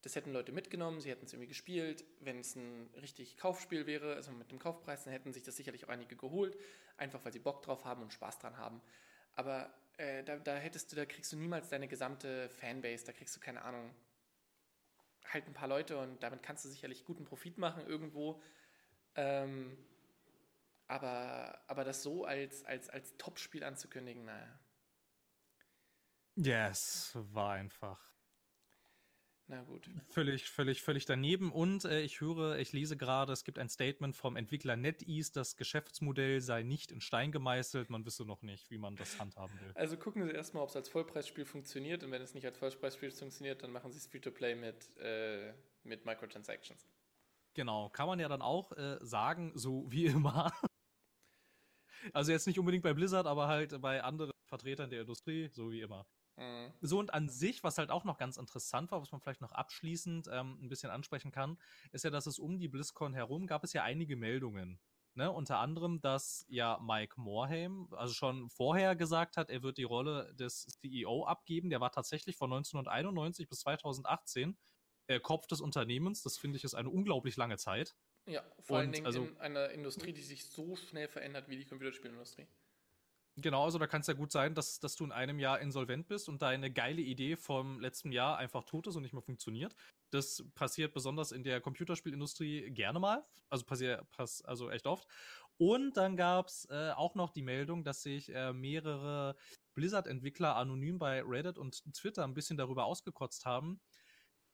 Das hätten Leute mitgenommen, sie hätten es irgendwie gespielt. Wenn es ein richtig Kaufspiel wäre, also mit dem Kaufpreis, dann hätten sich das sicherlich auch einige geholt, einfach weil sie Bock drauf haben und Spaß dran haben. Aber da kriegst du niemals deine gesamte Fanbase, da kriegst du, keine Ahnung, halt ein paar Leute und damit kannst du sicherlich guten Profit machen irgendwo. Aber das so als Top-Spiel anzukündigen, naja. Ja, es war einfach... Na gut. Völlig daneben. Und ich lese gerade, es gibt ein Statement vom Entwickler NetEase, das Geschäftsmodell sei nicht in Stein gemeißelt. Man wisse noch nicht, wie man das handhaben will. Also gucken Sie erstmal, ob es als Vollpreisspiel funktioniert. Und wenn es nicht als Vollpreisspiel funktioniert, dann machen Sie es Free-to-Play mit Microtransactions. Genau. Kann man ja dann auch sagen, so wie immer. Also jetzt nicht unbedingt bei Blizzard, aber halt bei anderen Vertretern der Industrie, so wie immer. So, und an sich, was halt auch noch ganz interessant war, was man vielleicht noch abschließend ein bisschen ansprechen kann, ist ja, dass es um die BlizzCon herum gab es ja einige Meldungen. Ne? Unter anderem, dass ja Mike Morhaime, also schon vorher gesagt hat, er wird die Rolle des CEO abgeben. Der war tatsächlich von 1991 bis 2018 Kopf des Unternehmens. Das finde ich ist eine unglaublich lange Zeit. Ja, vor allen Dingen also, in einer Industrie, die sich so schnell verändert wie die Computerspielindustrie. Genau, also da kann es ja gut sein, dass du in einem Jahr insolvent bist und deine geile Idee vom letzten Jahr einfach tot ist und nicht mehr funktioniert. Das passiert besonders in der Computerspielindustrie gerne mal, also echt oft. Und dann gab's auch noch die Meldung, dass sich mehrere Blizzard-Entwickler anonym bei Reddit und Twitter ein bisschen darüber ausgekotzt haben,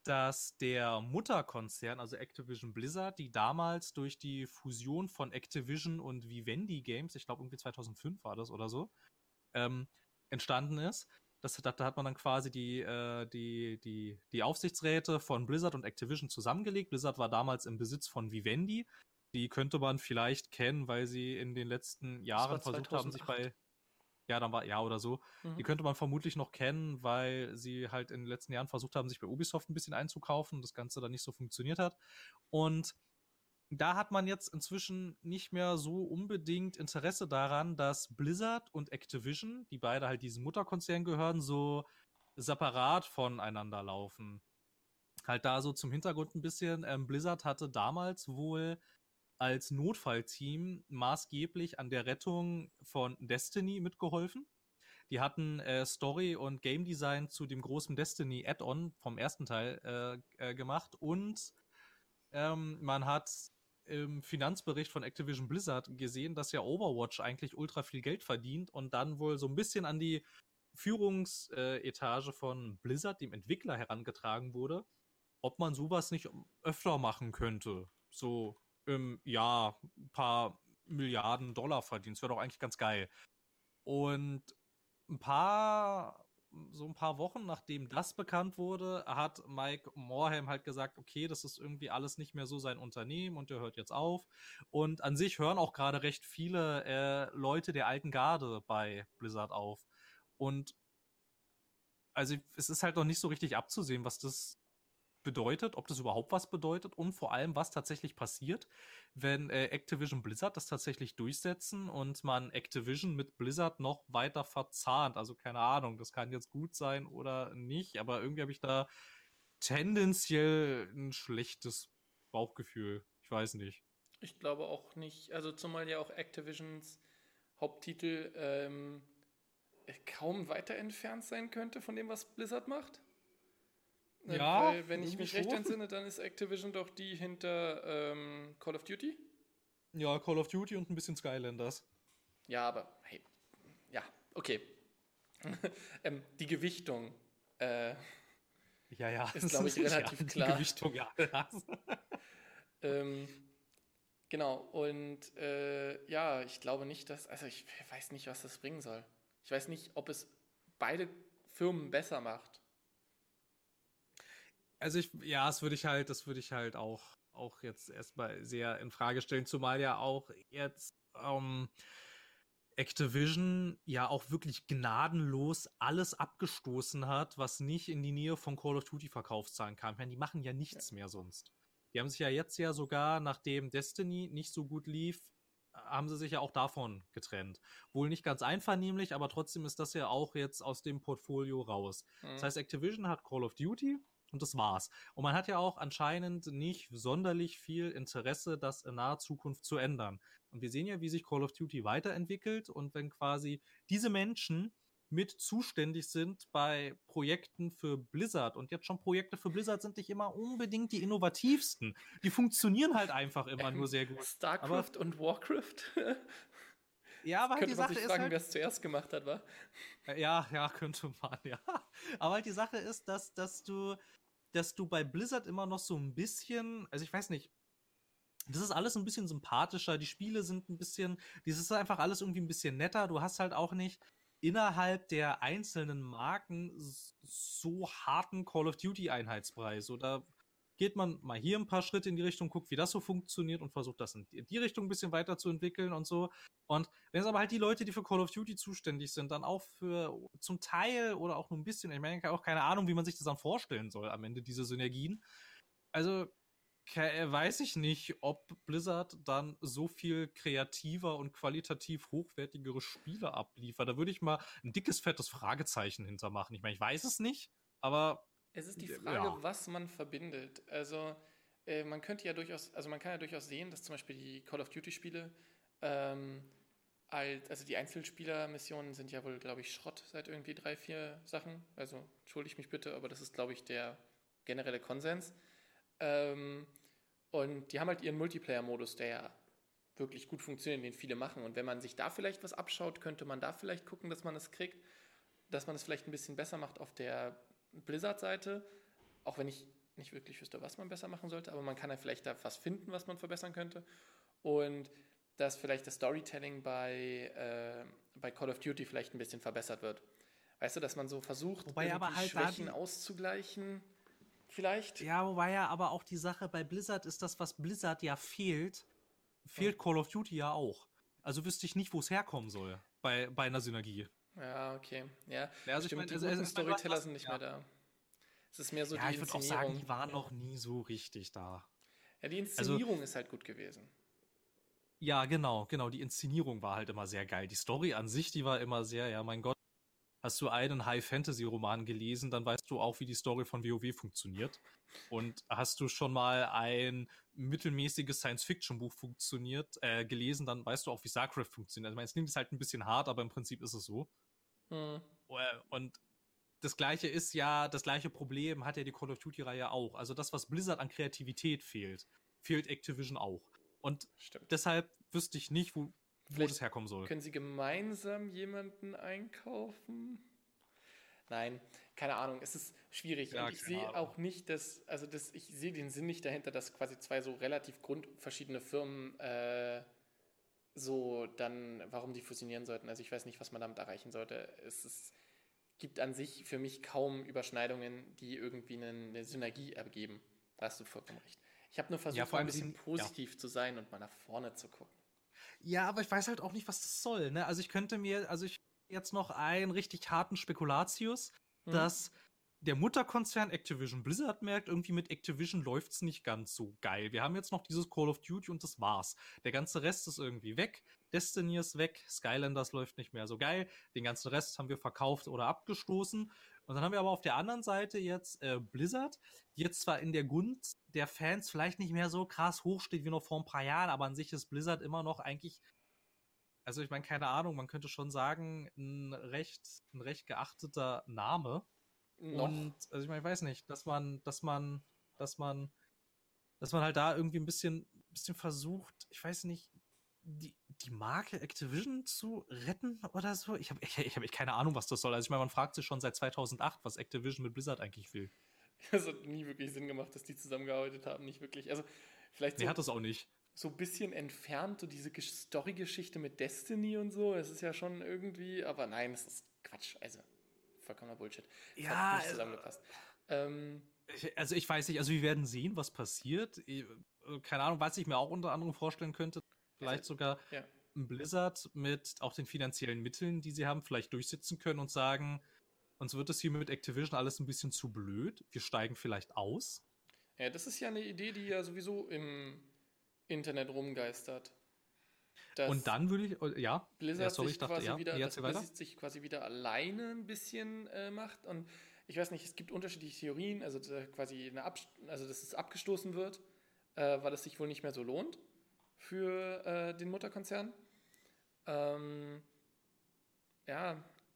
dass der Mutterkonzern, also Activision Blizzard, die damals durch die Fusion von Activision und Vivendi Games, ich glaube irgendwie 2005 war das oder so, entstanden ist. Da hat man dann quasi die Aufsichtsräte von Blizzard und Activision zusammengelegt. Blizzard war damals im Besitz von Vivendi. Die könnte man vielleicht kennen, weil sie in den letzten Jahren versucht haben, sich bei... Ja, dann war, ja, oder so. Mhm. Die könnte man vermutlich noch kennen, weil sie halt in den letzten Jahren versucht haben, sich bei Ubisoft ein bisschen einzukaufen und das Ganze dann nicht so funktioniert hat. Und da hat man jetzt inzwischen nicht mehr so unbedingt Interesse daran, dass Blizzard und Activision, die beide halt diesem Mutterkonzern gehören, so separat voneinander laufen. Halt da so zum Hintergrund ein bisschen. Blizzard hatte damals wohl als Notfallteam maßgeblich an der Rettung von Destiny mitgeholfen. Die hatten Story und Game Design zu dem großen Destiny Add-on vom ersten Teil gemacht und man hat im Finanzbericht von Activision Blizzard gesehen, dass ja Overwatch eigentlich ultra viel Geld verdient und dann wohl so ein bisschen an die Führungsetage von Blizzard, dem Entwickler, herangetragen wurde, ob man sowas nicht öfter machen könnte. So im Jahr ein paar Milliarden $Milliarden verdienen. Das wäre doch eigentlich ganz geil. Und ein paar Wochen, nachdem das bekannt wurde, hat Mike Morhaime halt gesagt, okay, das ist irgendwie alles nicht mehr so sein Unternehmen und der hört jetzt auf. Und an sich hören auch gerade recht viele Leute der alten Garde bei Blizzard auf. Und also es ist halt noch nicht so richtig abzusehen, was das bedeutet, ob das überhaupt was bedeutet und vor allem, was tatsächlich passiert, wenn Activision Blizzard das tatsächlich durchsetzen und man Activision mit Blizzard noch weiter verzahnt. Also keine Ahnung, das kann jetzt gut sein oder nicht, aber irgendwie habe ich da tendenziell ein schlechtes Bauchgefühl. Ich weiß nicht. Ich glaube auch nicht, also zumal ja auch Activisions Haupttitel kaum weiter entfernt sein könnte von dem, was Blizzard macht. Ja, weil, wenn ich mich recht entsinne, dann ist Activision doch die hinter Call of Duty. Ja, Call of Duty und ein bisschen Skylanders. Ja, aber hey, ja, okay. Die Gewichtung ist, glaube ich, relativ klar. Die Gewichtung, ja. Genau, und ich glaube nicht, dass, also ich weiß nicht, was das bringen soll. Ich weiß nicht, ob es beide Firmen besser macht. Also das würde ich halt auch jetzt erstmal sehr in Frage stellen, zumal ja auch jetzt Activision ja auch wirklich gnadenlos alles abgestoßen hat, was nicht in die Nähe von Call of Duty Verkaufszahlen kam. Ich meine, die machen ja nichts mehr sonst. Die haben sich ja jetzt ja sogar, nachdem Destiny nicht so gut lief, haben sie sich ja auch davon getrennt. Wohl nicht ganz einvernehmlich, aber trotzdem ist das ja auch jetzt aus dem Portfolio raus. Mhm. Das heißt, Activision hat Call of Duty und das war's. Und man hat ja auch anscheinend nicht sonderlich viel Interesse, das in naher Zukunft zu ändern. Und wir sehen ja, wie sich Call of Duty weiterentwickelt. Und wenn quasi diese Menschen mit zuständig sind bei Projekten für Blizzard, und jetzt schon Projekte für Blizzard sind nicht immer unbedingt die innovativsten. Die funktionieren halt einfach immer nur sehr gut. StarCraft und Warcraft? Ja, aber halt die Sache ist, könnte man sich fragen, wer es zuerst gemacht hat, wa? Ja, könnte man, ja. Aber halt die Sache ist, dass du bei Blizzard immer noch so ein bisschen, also ich weiß nicht, das ist alles ein bisschen sympathischer, die Spiele sind ein bisschen, das ist einfach alles irgendwie ein bisschen netter, du hast halt auch nicht innerhalb der einzelnen Marken so harten Call of Duty Einheitspreis, oder geht man mal hier ein paar Schritte in die Richtung, guckt, wie das so funktioniert und versucht das in die Richtung ein bisschen weiterzuentwickeln und so. Und wenn es aber halt die Leute, die für Call of Duty zuständig sind, dann auch für zum Teil oder auch nur ein bisschen, ich meine, ich habe auch keine Ahnung, wie man sich das dann vorstellen soll am Ende, diese Synergien. Also weiß ich nicht, ob Blizzard dann so viel kreativer und qualitativ hochwertigere Spiele abliefert. Da würde ich mal ein dickes, fettes Fragezeichen hintermachen. Ich meine, ich weiß es nicht, aber es ist die Frage, was man verbindet. Also man kann ja durchaus sehen, dass zum Beispiel die Call of Duty-Spiele, also die Einzelspieler-Missionen sind ja wohl, glaube ich, Schrott seit irgendwie 3-4 Sachen. Also entschuldige mich bitte, aber das ist, glaube ich, der generelle Konsens. Und die haben halt ihren Multiplayer-Modus, der ja wirklich gut funktioniert, den viele machen. Und wenn man sich da vielleicht was abschaut, könnte man da vielleicht gucken, dass man es kriegt, dass man es vielleicht ein bisschen besser macht auf der Blizzard-Seite, auch wenn ich nicht wirklich wüsste, was man besser machen sollte, aber man kann ja vielleicht da was finden, was man verbessern könnte. Und dass vielleicht das Storytelling bei Call of Duty vielleicht ein bisschen verbessert wird. Weißt du, dass man so versucht, die Schwächen auszugleichen vielleicht? Ja, wobei ja aber auch die Sache bei Blizzard ist, das, was Blizzard ja fehlt Call of Duty ja auch. Also wüsste ich nicht, wo es herkommen soll bei einer Synergie. Ja, okay. Ja, also stimmt, ich meine, die Storyteller sind nicht mehr da. Es ist mehr so die Inszenierung. Ja, ich würde auch sagen, die waren noch nie so richtig da. Ja, die Inszenierung ist halt gut gewesen. Ja, genau. Die Inszenierung war halt immer sehr geil. Die Story an sich, die war immer sehr, ja, mein Gott, hast du einen High-Fantasy-Roman gelesen, dann weißt du auch, wie die Story von WoW funktioniert. Und hast du schon mal ein mittelmäßiges Science-Fiction-Buch gelesen, dann weißt du auch, wie StarCraft funktioniert. Also, ich meine, es nimmt es halt ein bisschen hart, aber im Prinzip ist es so. Mhm. Und das gleiche Problem hat ja die Call of Duty-Reihe auch. Also das, was Blizzard an Kreativität fehlt, fehlt Activision auch. Und deshalb wüsste ich nicht, wo das herkommen soll. Können sie gemeinsam jemanden einkaufen? Nein, keine Ahnung, es ist schwierig. Ja, und ich sehe auch nicht, ich sehe den Sinn nicht dahinter, dass quasi zwei so relativ grundverschiedene Firmen warum die fusionieren sollten. Also ich weiß nicht, was man damit erreichen sollte. Es gibt an sich für mich kaum Überschneidungen, die irgendwie eine Synergie ergeben. Da hast du vollkommen recht. Ich habe nur versucht, ein bisschen positiv zu sein und mal nach vorne zu gucken. Ja, aber ich weiß halt auch nicht, was das soll. Ne? Also ich könnte mir jetzt noch einen richtig harten Spekulatius, dass der Mutterkonzern Activision Blizzard merkt, irgendwie mit Activision läuft's nicht ganz so geil. Wir haben jetzt noch dieses Call of Duty und das war's. Der ganze Rest ist irgendwie weg. Destiny ist weg. Skylanders läuft nicht mehr so geil. Den ganzen Rest haben wir verkauft oder abgestoßen. Und dann haben wir aber auf der anderen Seite jetzt Blizzard, die jetzt zwar in der Gunst der Fans vielleicht nicht mehr so krass hoch steht wie noch vor ein paar Jahren, aber an sich ist Blizzard immer noch eigentlich, also ich meine, keine Ahnung, man könnte schon sagen, ein recht geachteter Name. Noch. Und, also ich meine, ich weiß nicht, dass man halt da irgendwie ein bisschen versucht, ich weiß nicht, die Marke Activision zu retten oder so. Ich hab keine Ahnung, was das soll. Also ich meine, man fragt sich schon seit 2008, was Activision mit Blizzard eigentlich will. Es hat nie wirklich Sinn gemacht, dass die zusammengearbeitet haben, nicht wirklich. Also vielleicht so, nee, hat das auch nicht. So ein bisschen entfernt, so diese Story-Geschichte mit Destiny und so. Es ist ja schon irgendwie, aber nein, es ist Quatsch. Also vollkommener Bullshit. Das hat nicht zusammengepasst. Also ich weiß nicht, also wir werden sehen, was passiert. Keine Ahnung, was ich mir auch unter anderem vorstellen könnte, vielleicht sogar Blizzard mit auch den finanziellen Mitteln, die sie haben, vielleicht durchsetzen können und sagen, uns wird das hier mit Activision alles ein bisschen zu blöd, wir steigen vielleicht aus. Ja, das ist ja eine Idee, die ja sowieso im Internet rumgeistert. Und dann würde ich, Blizzard sich quasi wieder alleine ein bisschen macht, und ich weiß nicht, es gibt unterschiedliche Theorien, also quasi dass es abgestoßen wird, weil es sich wohl nicht mehr so lohnt für den Mutterkonzern.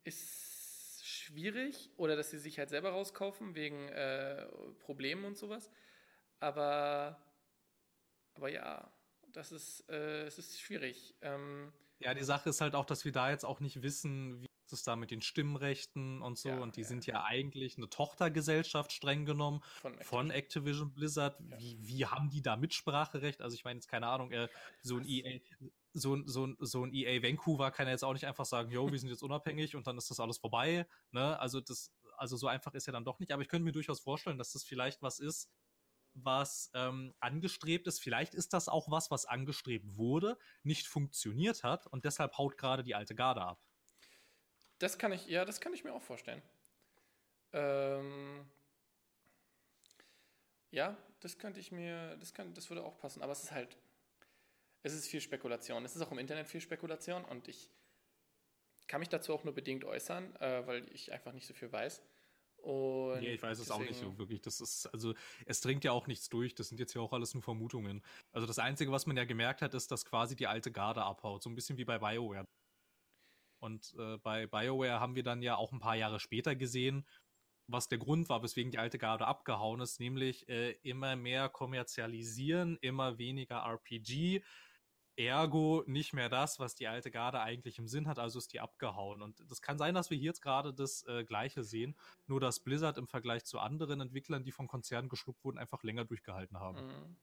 Ist schwierig, oder dass sie sich halt selber rauskaufen wegen Problemen und sowas, aber ja, das ist, es ist schwierig. Die Sache ist halt auch, dass wir da jetzt auch nicht wissen, wie ist es da mit den Stimmrechten und so. Ja, und die sind ja eigentlich eine Tochtergesellschaft, streng genommen, von Activision Blizzard. Ja. Wie haben die da Mitspracherecht? Also ich meine jetzt, keine Ahnung, so ein EA Vancouver kann ja jetzt auch nicht einfach sagen, yo, wir sind jetzt unabhängig und dann ist das alles vorbei. Ne? Also so einfach ist ja dann doch nicht. Aber ich könnte mir durchaus vorstellen, dass das vielleicht was ist, was angestrebt ist. Vielleicht ist das auch was angestrebt wurde, nicht funktioniert hat und deshalb haut gerade die alte Garde ab. Das kann ich mir auch vorstellen. Das würde auch passen, aber es ist viel Spekulation. Es ist auch im Internet viel Spekulation und ich kann mich dazu auch nur bedingt äußern, weil ich einfach nicht so viel weiß. Und ich weiß es auch nicht so wirklich. Das ist, also, es dringt ja auch nichts durch. Das sind jetzt ja auch alles nur Vermutungen. Also, das Einzige, was man ja gemerkt hat, ist, dass quasi die alte Garde abhaut. So ein bisschen wie bei BioWare. Und bei BioWare haben wir dann ja auch ein paar Jahre später gesehen, was der Grund war, weswegen die alte Garde abgehauen ist, nämlich immer mehr kommerzialisieren, immer weniger RPG. Ergo nicht mehr das, was die alte Garde eigentlich im Sinn hat, also ist die abgehauen. Und das kann sein, dass wir hier jetzt gerade das Gleiche sehen, nur dass Blizzard im Vergleich zu anderen Entwicklern, die von Konzernen geschluckt wurden, einfach länger durchgehalten haben. Mhm.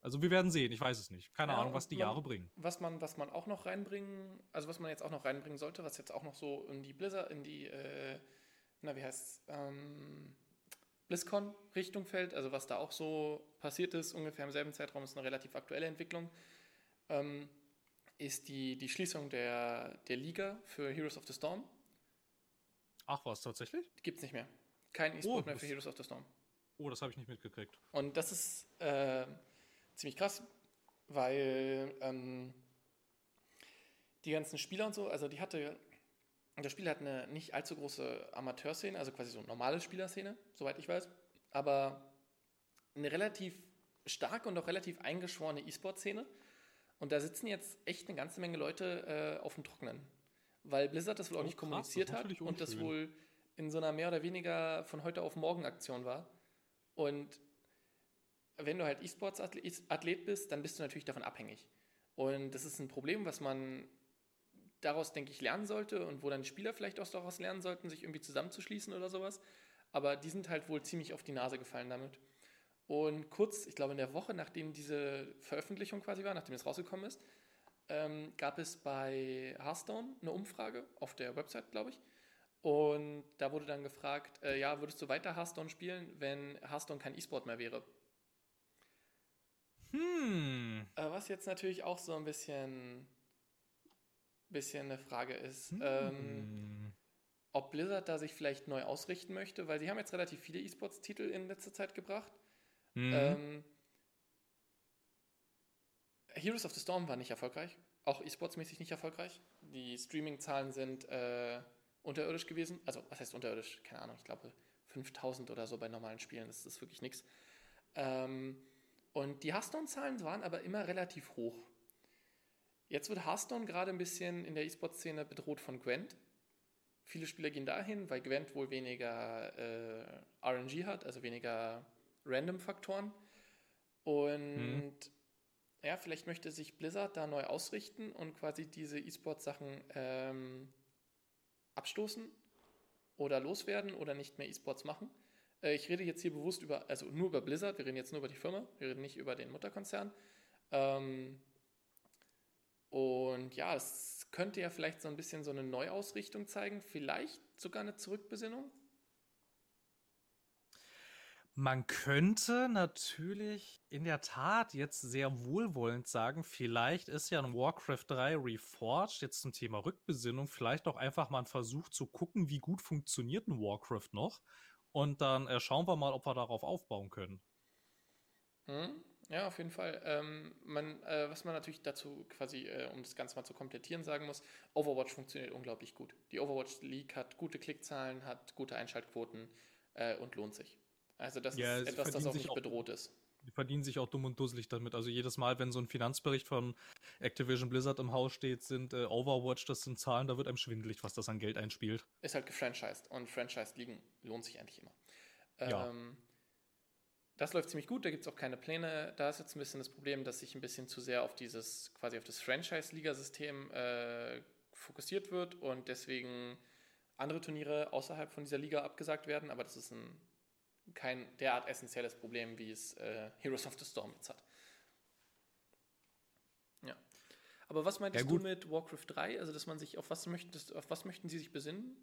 Also wir werden sehen, ich weiß es nicht. Keine Ahnung, was die Jahre bringen. Was man auch noch reinbringen, also was man jetzt auch noch reinbringen sollte, was jetzt auch noch so in die Blizzard, in die, BlizzCon-Richtung fällt, also was da auch so passiert ist, ungefähr im selben Zeitraum, ist eine relativ aktuelle Entwicklung, ist die Schließung der Liga für Heroes of the Storm. Ach, war es tatsächlich? Gibt's nicht mehr. Kein E-Sport mehr für Heroes of the Storm. Oh, das habe ich nicht mitgekriegt. Und das ist ziemlich krass, weil die ganzen Spieler und so, also das Spiel hat eine nicht allzu große Amateurszene, also quasi so eine normale Spielerszene, soweit ich weiß, aber eine relativ starke und auch relativ eingeschworene E-Sport-Szene. Und da sitzen jetzt echt eine ganze Menge Leute auf dem Trockenen, weil Blizzard das wohl auch nicht kommuniziert hat und das wohl in so einer mehr oder weniger von heute auf morgen Aktion war. Und wenn du halt E-Sports-Athlet bist, dann bist du natürlich davon abhängig. Und das ist ein Problem, was man daraus, denke ich, lernen sollte und wo dann Spieler vielleicht auch daraus lernen sollten, sich irgendwie zusammenzuschließen oder sowas. Aber die sind halt wohl ziemlich auf die Nase gefallen damit. Und kurz, ich glaube in der Woche, nachdem diese Veröffentlichung quasi war, nachdem es rausgekommen ist, gab es bei Hearthstone eine Umfrage auf der Website, glaube ich. Und da wurde dann gefragt, würdest du weiter Hearthstone spielen, wenn Hearthstone kein E-Sport mehr wäre? Was jetzt natürlich auch so ein bisschen eine Frage ist, ob Blizzard da sich vielleicht neu ausrichten möchte, weil sie haben jetzt relativ viele E-Sports-Titel in letzter Zeit gebracht. Heroes of the Storm war nicht erfolgreich, auch E-Sports-mäßig nicht erfolgreich. Die Streaming-Zahlen sind unterirdisch gewesen, also was heißt unterirdisch? Keine Ahnung, ich glaube 5000 oder so bei normalen Spielen, das ist wirklich nichts. Und die Hearthstone-Zahlen waren aber immer relativ hoch. Jetzt wird Hearthstone gerade ein bisschen in der E-Sport-Szene bedroht von Gwent. Viele Spieler gehen dahin, weil Gwent wohl weniger RNG hat, also weniger Random-Faktoren. Und vielleicht möchte sich Blizzard da neu ausrichten und quasi diese E-Sport-Sachen abstoßen oder loswerden oder nicht mehr E-Sports machen. Ich rede jetzt hier bewusst nur über Blizzard. Wir reden jetzt nur über die Firma, wir reden nicht über den Mutterkonzern. Und ja, es könnte ja vielleicht so ein bisschen so eine Neuausrichtung zeigen, vielleicht sogar eine Zurückbesinnung. Man könnte natürlich in der Tat jetzt sehr wohlwollend sagen, vielleicht ist ja ein Warcraft 3 Reforged jetzt zum Thema Rückbesinnung vielleicht auch einfach mal ein Versuch zu gucken, wie gut funktioniert ein Warcraft noch. Und dann schauen wir mal, ob wir darauf aufbauen können. Ja, auf jeden Fall. Was man natürlich dazu quasi, um das Ganze mal zu komplettieren, sagen muss, Overwatch funktioniert unglaublich gut. Die Overwatch League hat gute Klickzahlen, hat gute Einschaltquoten und lohnt sich. Also das ist etwas, das auch nicht bedroht ist. Die verdienen sich auch dumm und dusselig damit. Also jedes Mal, wenn so ein Finanzbericht von Activision Blizzard im Haus steht, sind Overwatch, das sind Zahlen, da wird einem schwindelig, was das an Geld einspielt. Ist halt gefranchised und Franchise-Ligen lohnt sich eigentlich immer. Das läuft ziemlich gut, da gibt es auch keine Pläne. Da ist jetzt ein bisschen das Problem, dass sich ein bisschen zu sehr auf dieses, quasi auf das Franchise-Liga-System fokussiert wird und deswegen andere Turniere außerhalb von dieser Liga abgesagt werden, aber das ist kein derart essentielles Problem, wie es Heroes of the Storm jetzt hat. Ja. Aber was meintest du mit Warcraft 3? Also, dass man sich, auf was möchten sie sich besinnen?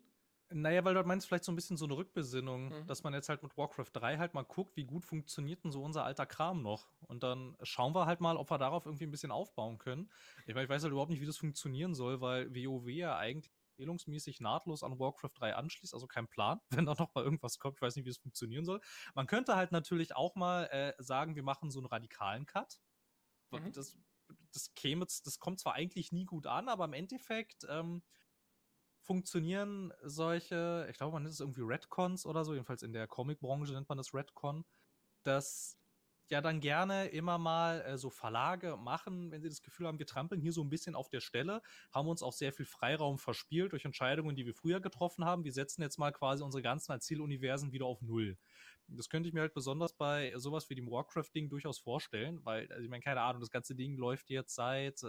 Naja, weil du meinst vielleicht so ein bisschen so eine Rückbesinnung, dass man jetzt halt mit Warcraft 3 halt mal guckt, wie gut funktioniert denn so unser alter Kram noch. Und dann schauen wir halt mal, ob wir darauf irgendwie ein bisschen aufbauen können. Ich meine, ich weiß halt überhaupt nicht, wie das funktionieren soll, weil WoW ja eigentlich empfehlungsmäßig nahtlos an Warcraft 3 anschließt, also kein Plan, wenn da noch mal irgendwas kommt. Ich weiß nicht, wie das funktionieren soll. Man könnte halt natürlich auch mal sagen, wir machen so einen radikalen Cut. Mhm. Das kommt zwar eigentlich nie gut an, aber im Endeffekt funktionieren solche, ich glaube, man nennt es irgendwie Retcons oder so, jedenfalls in der Comic-Branche nennt man das Retcon, dass ja dann gerne immer mal so Verlage machen, wenn sie das Gefühl haben, wir trampeln hier so ein bisschen auf der Stelle, haben uns auch sehr viel Freiraum verspielt durch Entscheidungen, die wir früher getroffen haben. Wir setzen jetzt mal quasi unsere ganzen Erzähluniversen wieder auf Null. Das könnte ich mir halt besonders bei sowas wie dem Warcraft-Ding durchaus vorstellen, weil, also ich meine, keine Ahnung, das ganze Ding läuft jetzt seit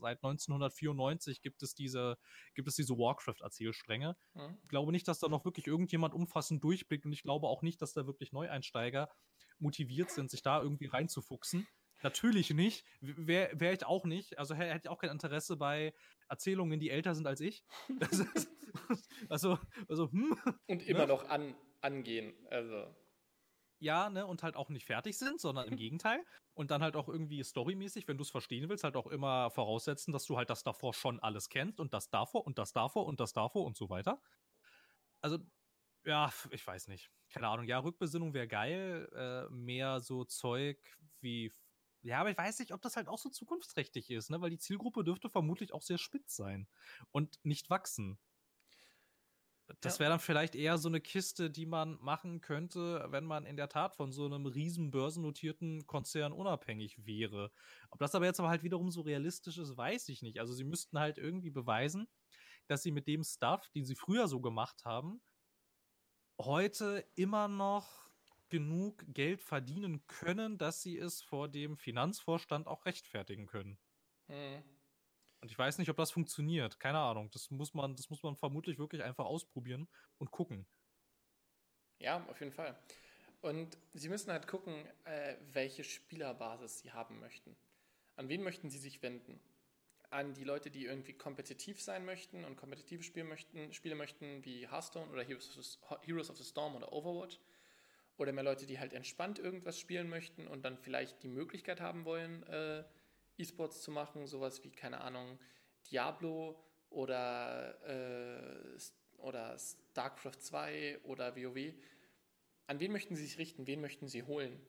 1994 gibt es diese Warcraft-Erzählstränge. Mhm. Ich glaube nicht, dass da noch wirklich irgendjemand umfassend durchblickt und ich glaube auch nicht, dass da wirklich Neueinsteiger motiviert sind, sich da irgendwie reinzufuchsen. Natürlich nicht. Wäre ich auch nicht. Also hätte ich auch kein Interesse bei Erzählungen, die älter sind als ich. Das ist, und immer noch angehen. Also. Ja, ne, und halt auch nicht fertig sind, sondern im Gegenteil. Und dann halt auch irgendwie storymäßig, wenn du es verstehen willst, halt auch immer voraussetzen, dass du halt das davor schon alles kennst und das davor und das davor und das davor und so weiter. Also, ja, ich weiß nicht. Keine Ahnung. Ja, Rückbesinnung wäre geil. Mehr so Zeug wie... Ja, aber ich weiß nicht, ob das halt auch so zukunftsträchtig ist, ne? Weil die Zielgruppe dürfte vermutlich auch sehr spitz sein und nicht wachsen. Das wäre dann vielleicht eher so eine Kiste, die man machen könnte, wenn man in der Tat von so einem riesen börsennotierten Konzern unabhängig wäre. Ob das aber jetzt aber halt wiederum so realistisch ist, weiß ich nicht. Also sie müssten halt irgendwie beweisen, dass sie mit dem Stuff, den sie früher so gemacht haben, heute immer noch genug Geld verdienen können, dass sie es vor dem Finanzvorstand auch rechtfertigen können. Hm. Und ich weiß nicht, ob das funktioniert. Keine Ahnung. Das muss man vermutlich wirklich einfach ausprobieren und gucken. Ja, auf jeden Fall. Und sie müssen halt gucken, welche Spielerbasis sie haben möchten. An wen möchten sie sich wenden? An die Leute, die irgendwie kompetitiv sein möchten und kompetitive Spiele möchten, wie Hearthstone oder Heroes of the Storm oder Overwatch. Oder mehr Leute, die halt entspannt irgendwas spielen möchten und dann vielleicht die Möglichkeit haben wollen, E-Sports zu machen, sowas wie, keine Ahnung, Diablo oder StarCraft 2 oder WoW. An wen möchten sie sich richten? Wen möchten sie holen?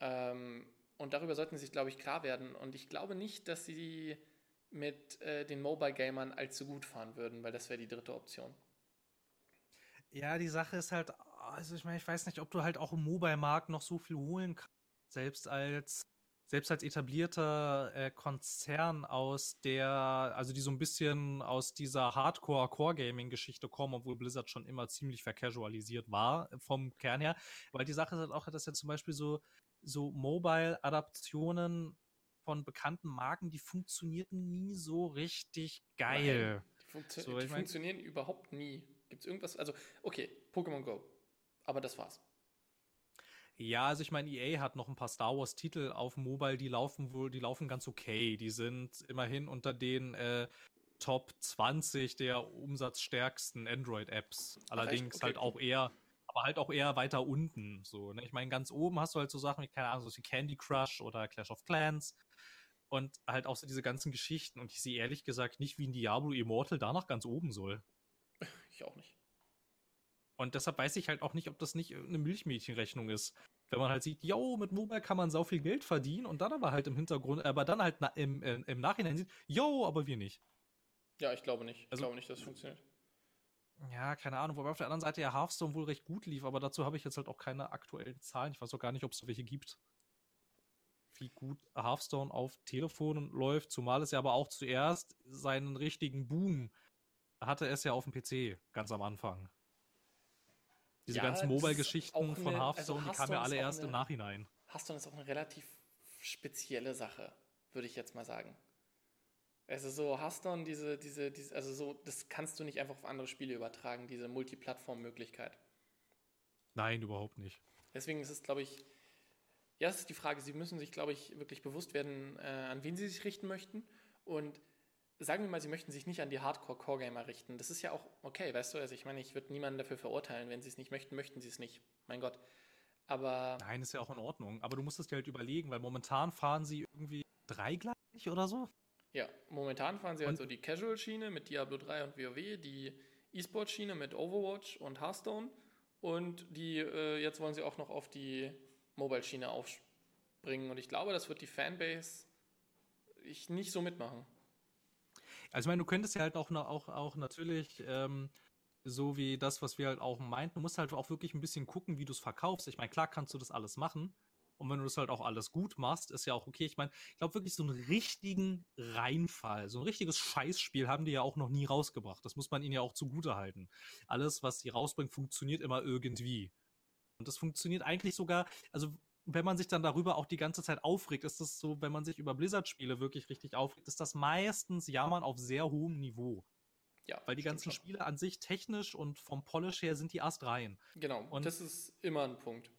Und darüber sollten sie sich, glaube ich, klar werden. Und ich glaube nicht, dass sie mit den Mobile-Gamern allzu gut fahren würden, weil das wäre die dritte Option. Ja, die Sache ist halt, also ich meine, ich weiß nicht, ob du halt auch im Mobile-Markt noch so viel holen kannst, selbst als etablierter Konzern die so ein bisschen aus dieser Hardcore-Core-Gaming-Geschichte kommen, obwohl Blizzard schon immer ziemlich vercasualisiert war vom Kern her, weil die Sache ist halt auch, dass ja zum Beispiel so Mobile-Adaptionen von bekannten Marken, die funktionierten nie so richtig geil. Nein, funktionieren überhaupt nie. Gibt's irgendwas? Also, okay, Pokémon Go. Aber das war's. Ja, also ich meine, EA hat noch ein paar Star Wars Titel auf Mobile, die laufen ganz okay. Die sind immerhin unter den Top 20 der umsatzstärksten Android-Apps. Allerdings okay. Aber halt auch eher weiter unten. So, ne? Ich meine, ganz oben hast du halt so Sachen wie, keine Ahnung, so wie Candy Crush oder Clash of Clans. Und halt auch so diese ganzen Geschichten. Und ich sehe ehrlich gesagt nicht, wie ein Diablo Immortal danach ganz oben soll. Ich auch nicht. Und deshalb weiß ich halt auch nicht, ob das nicht eine Milchmädchenrechnung ist. Wenn man halt sieht, yo, mit Mobile kann man sau viel Geld verdienen und dann aber halt im Hintergrund, aber dann halt im Nachhinein sieht, yo, aber wir nicht. Ja, ich glaube nicht. Also, ich glaube nicht, dass es funktioniert. Ja, keine Ahnung. Wobei auf der anderen Seite ja Hearthstone wohl recht gut lief, aber dazu habe ich jetzt halt auch keine aktuellen Zahlen. Ich weiß auch gar nicht, ob es welche gibt. Wie gut Hearthstone auf Telefonen läuft, zumal es ja aber auch zuerst seinen richtigen Boom hatte es ja auf dem PC ganz am Anfang. Diese ganzen Mobile-Geschichten von Hearthstone, die kamen ja alle erst im Nachhinein. Hearthstone ist auch eine relativ spezielle Sache, würde ich jetzt mal sagen. Also so Hearthstone, diese also so, das kannst du nicht einfach auf andere Spiele übertragen, diese Multiplattform-Möglichkeit. Nein, überhaupt nicht. Deswegen ist es, glaube ich, ja, das ist die Frage, sie müssen sich, glaube ich, wirklich bewusst werden, an wen sie sich richten möchten. Und sagen wir mal, sie möchten sich nicht an die Hardcore-Core-Gamer richten. Das ist ja auch okay, weißt du, also ich meine, ich würde niemanden dafür verurteilen. Wenn sie es nicht möchten, möchten sie es nicht. Mein Gott. Aber... Nein, ist ja auch in Ordnung. Aber du musst es dir halt überlegen, weil momentan fahren sie irgendwie 3 gleich oder so? Ja, momentan fahren sie halt so die Casual-Schiene mit Diablo 3 und WoW, die E-Sport-Schiene mit Overwatch und Hearthstone und die, jetzt wollen sie auch noch auf die Mobile-Schiene aufspringen und ich glaube, das wird die Fanbase nicht so mitmachen. Also ich meine, du könntest ja halt auch natürlich, so wie das, was wir halt auch meinten, du musst halt auch wirklich ein bisschen gucken, wie du es verkaufst. Ich meine, klar kannst du das alles machen, Und wenn du das halt auch alles gut machst, ist ja auch okay. Ich meine, ich glaube wirklich, so einen richtigen Reinfall, so ein richtiges Scheißspiel haben die ja auch noch nie rausgebracht. Das muss man ihnen ja auch zugutehalten. Alles, was sie rausbringen, funktioniert immer irgendwie. Und das funktioniert eigentlich sogar, also wenn man sich dann darüber auch die ganze Zeit aufregt, ist das so, wenn man sich über Blizzard-Spiele wirklich richtig aufregt, ist das meistens Jammern auf sehr hohem Niveau. Ja, weil die ganzen Spiele an sich technisch und vom Polish her sind die astrein. Genau, und das ist immer ein Punkt.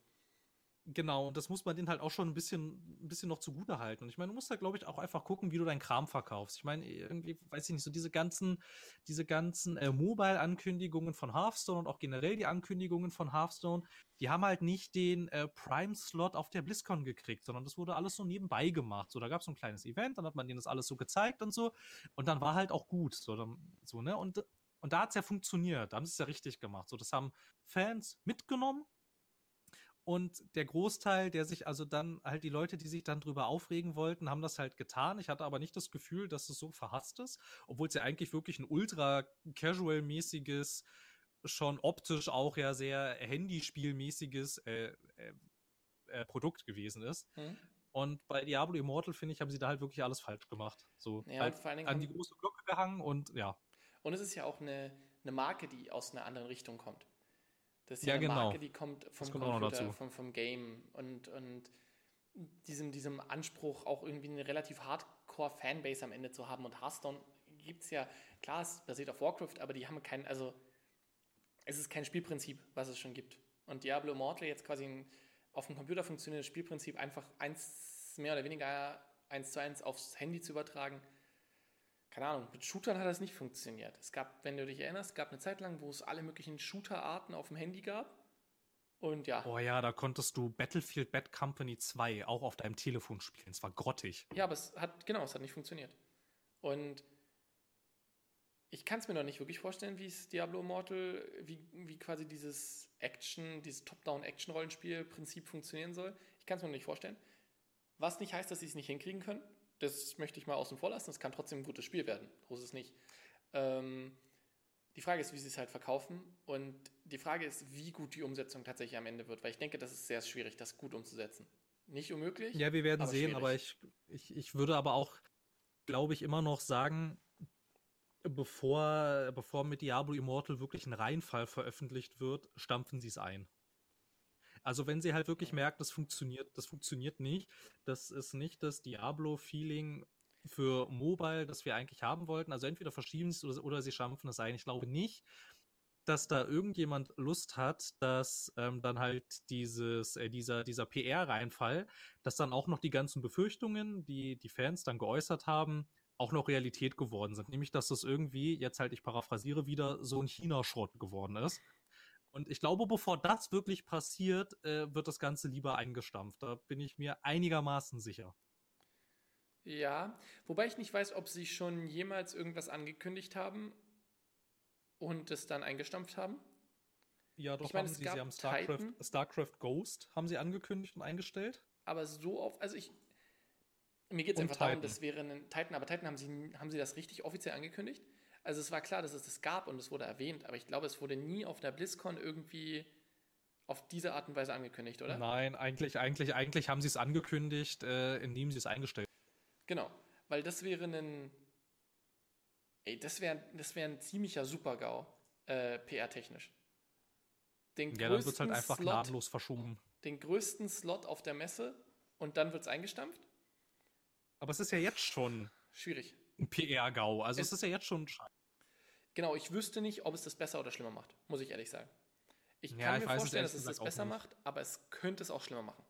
Genau, und das muss man denen halt auch schon ein bisschen noch zugutehalten. Und ich meine, du musst da, glaube ich, auch einfach gucken, wie du deinen Kram verkaufst. Ich meine, irgendwie, weiß ich nicht, so diese ganzen Mobile-Ankündigungen von Hearthstone und auch generell die Ankündigungen von Hearthstone, die haben halt nicht den Prime-Slot auf der BlizzCon gekriegt, sondern das wurde alles so nebenbei gemacht. So, da gab es so ein kleines Event, dann hat man denen das alles so gezeigt und so. Und dann war halt auch gut. So, ne? Und da hat's ja funktioniert. Da haben sie es ja richtig gemacht. So, das haben Fans mitgenommen. Und der Großteil, der sich also dann, halt die Leute, die sich dann drüber aufregen wollten, haben das halt getan. Ich hatte aber nicht das Gefühl, dass es so verhasst ist, obwohl es ja eigentlich wirklich ein ultra-casual-mäßiges, schon optisch auch ja sehr Handyspielmäßiges Produkt gewesen ist. Hm. Und bei Diablo Immortal, finde ich, haben sie da halt wirklich alles falsch gemacht. So, ja, halt vor allen Dingen an die große Glocke gehangen und ja. Und es ist ja auch eine Marke, die aus einer anderen Richtung kommt. Das ist ja eine Marke, die kommt vom Computer, vom Game und diesem Anspruch, auch irgendwie eine relativ Hardcore-Fanbase am Ende zu haben. Und Hearthstone gibt's ja, klar, es basiert auf Warcraft, aber die haben es ist kein Spielprinzip, was es schon gibt. Und Diablo Immortal jetzt quasi auf dem Computer funktionierendes Spielprinzip einfach mehr oder weniger 1:1 aufs Handy zu übertragen. Keine Ahnung, mit Shootern hat das nicht funktioniert. Es gab, wenn du dich erinnerst, gab eine Zeit lang, wo es alle möglichen Shooter-Arten auf dem Handy gab. Und ja. Oh ja, da konntest du Battlefield Bad Company 2 auch auf deinem Telefon spielen. Es war grottig. Ja, aber es hat nicht funktioniert. Und ich kann es mir noch nicht wirklich vorstellen, wie es Diablo Immortal, wie quasi dieses Top-Down-Action-Rollenspiel-Prinzip funktionieren soll. Ich kann es mir noch nicht vorstellen. Was nicht heißt, dass sie es nicht hinkriegen können. Das möchte ich mal außen vor lassen. Es kann trotzdem ein gutes Spiel werden. Groß ist nicht. Die Frage ist, wie sie es halt verkaufen. Und die Frage ist, wie gut die Umsetzung tatsächlich am Ende wird. Weil ich denke, das ist sehr schwierig, das gut umzusetzen. Nicht unmöglich. Ja, wir werden sehen. Schwierig. Aber ich würde aber auch, glaube ich, immer noch sagen, bevor mit Diablo Immortal wirklich ein Reinfall veröffentlicht wird, stampfen sie es ein. Also wenn sie halt wirklich merkt, das funktioniert nicht, das ist nicht das Diablo-Feeling für Mobile, das wir eigentlich haben wollten. Also entweder verschieben sie es oder sie stampfen es ein. Ich glaube nicht, dass da irgendjemand Lust hat, dass dann halt dieser PR-Reinfall, dass dann auch noch die ganzen Befürchtungen, die die Fans dann geäußert haben, auch noch Realität geworden sind. Nämlich, dass das irgendwie, jetzt halt ich paraphrasiere wieder, so ein China-Schrott geworden ist. Und ich glaube, bevor das wirklich passiert, wird das Ganze lieber eingestampft. Da bin ich mir einigermaßen sicher. Ja, wobei ich nicht weiß, ob sie schon jemals irgendwas angekündigt haben und es dann eingestampft haben. Ja, doch, ich meine, sie haben StarCraft Ghost haben sie angekündigt und eingestellt. Aber so auf, also mir geht es einfach darum, das wäre ein Titan, aber Titan haben sie das richtig offiziell angekündigt? Also es war klar, dass es das gab und es wurde erwähnt, aber ich glaube, es wurde nie auf der BlizzCon irgendwie auf diese Art und Weise angekündigt, oder? Nein, eigentlich haben sie es angekündigt, indem sie es eingestellt haben. Genau, weil das wäre ein ziemlicher Super-GAU, PR-technisch. Ja, dann wird es halt einfach nahtlos verschoben. Den größten Slot auf der Messe und dann wird es eingestampft? Aber es ist ja jetzt schon schwierig. Ein PR-GAU, also es ist ja jetzt schon scheiße. Genau, ich wüsste nicht, ob es das besser oder schlimmer macht, muss ich ehrlich sagen. Ich kann mir vorstellen, dass es das besser macht, aber es könnte es auch schlimmer machen.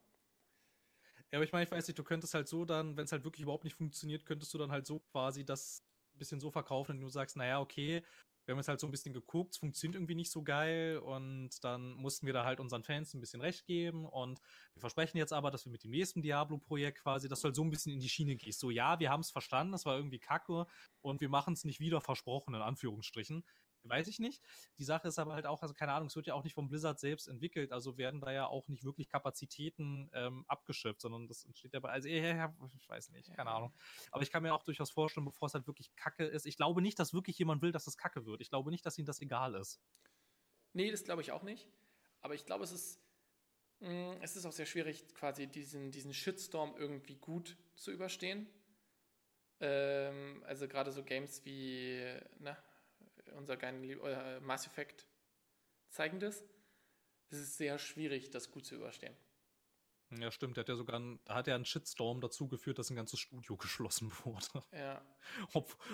Ja, aber ich meine, ich weiß nicht, du könntest halt so dann, wenn es halt wirklich überhaupt nicht funktioniert, könntest du dann halt so quasi das ein bisschen so verkaufen, indem du sagst, naja, okay, wir haben jetzt halt so ein bisschen geguckt, es funktioniert irgendwie nicht so geil und dann mussten wir da halt unseren Fans ein bisschen recht geben und wir versprechen jetzt aber, dass wir mit dem nächsten Diablo-Projekt quasi, dass du halt so ein bisschen in die Schiene gehst. So, ja, wir haben es verstanden, das war irgendwie kacke und wir machen es nicht wieder versprochen, in Anführungsstrichen. Weiß ich nicht. Die Sache ist aber halt auch, also keine Ahnung, es wird ja auch nicht von Blizzard selbst entwickelt, also werden da ja auch nicht wirklich Kapazitäten abgeschöpft, sondern das entsteht dabei, also ich weiß nicht, keine Ahnung. Aber ich kann mir auch durchaus vorstellen, bevor es halt wirklich Kacke ist, ich glaube nicht, dass wirklich jemand will, dass das Kacke wird. Ich glaube nicht, dass ihnen das egal ist. Nee, das glaube ich auch nicht. Aber ich glaube, es ist Es ist auch sehr schwierig, quasi diesen Shitstorm irgendwie gut zu überstehen. Also gerade so Games wie unser geilen Mass Effect zeigen das. Es ist sehr schwierig, das gut zu überstehen. Ja, stimmt. Da hat er einen Shitstorm dazu geführt, dass ein ganzes Studio geschlossen wurde. Ja.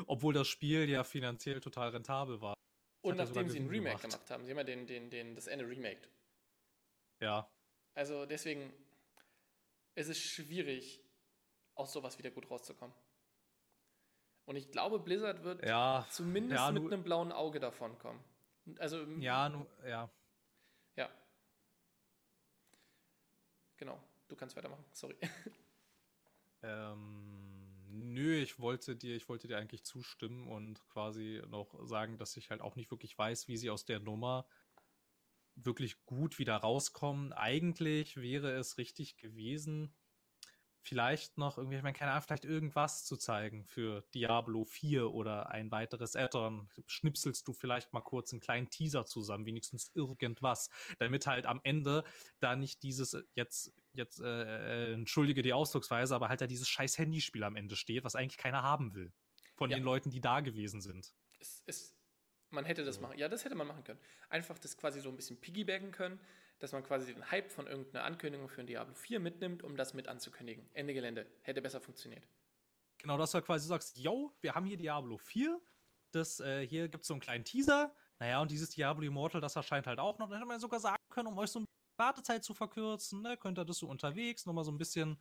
Obwohl das Spiel ja finanziell total rentabel war. Und nachdem sie ein Remake gemacht haben. Sie haben ja das Ende remaked. Ja. Also deswegen, es ist schwierig, aus sowas wieder gut rauszukommen. Und ich glaube, Blizzard wird zumindest mit einem blauen Auge davon kommen. Also, ja. Genau, du kannst weitermachen, sorry. Ich wollte dir eigentlich zustimmen und quasi noch sagen, dass ich halt auch nicht wirklich weiß, wie sie aus der Nummer wirklich gut wieder rauskommen. Eigentlich wäre es richtig gewesen, vielleicht noch irgendwie, vielleicht irgendwas zu zeigen für Diablo 4 oder ein weiteres Add-on. Schnipselst du vielleicht mal kurz einen kleinen Teaser zusammen, wenigstens irgendwas, damit halt am Ende da nicht dieses, jetzt entschuldige die Ausdrucksweise, aber halt da dieses scheiß Handyspiel am Ende steht, was eigentlich keiner haben will. Von den Leuten, die da gewesen sind. Man hätte das machen. Ja, das hätte man machen können. Einfach das quasi so ein bisschen piggybacken können, dass man quasi den Hype von irgendeiner Ankündigung für ein Diablo 4 mitnimmt, um das mit anzukündigen. Ende Gelände. Hätte besser funktioniert. Genau, dass du quasi sagst, yo, wir haben hier Diablo 4. Das, hier gibt es so einen kleinen Teaser. Naja, und dieses Diablo Immortal, das erscheint halt auch noch. Dann hätte man sogar sagen können, um euch so eine Wartezeit zu verkürzen, ne, könnt ihr das so unterwegs nochmal so ein bisschen...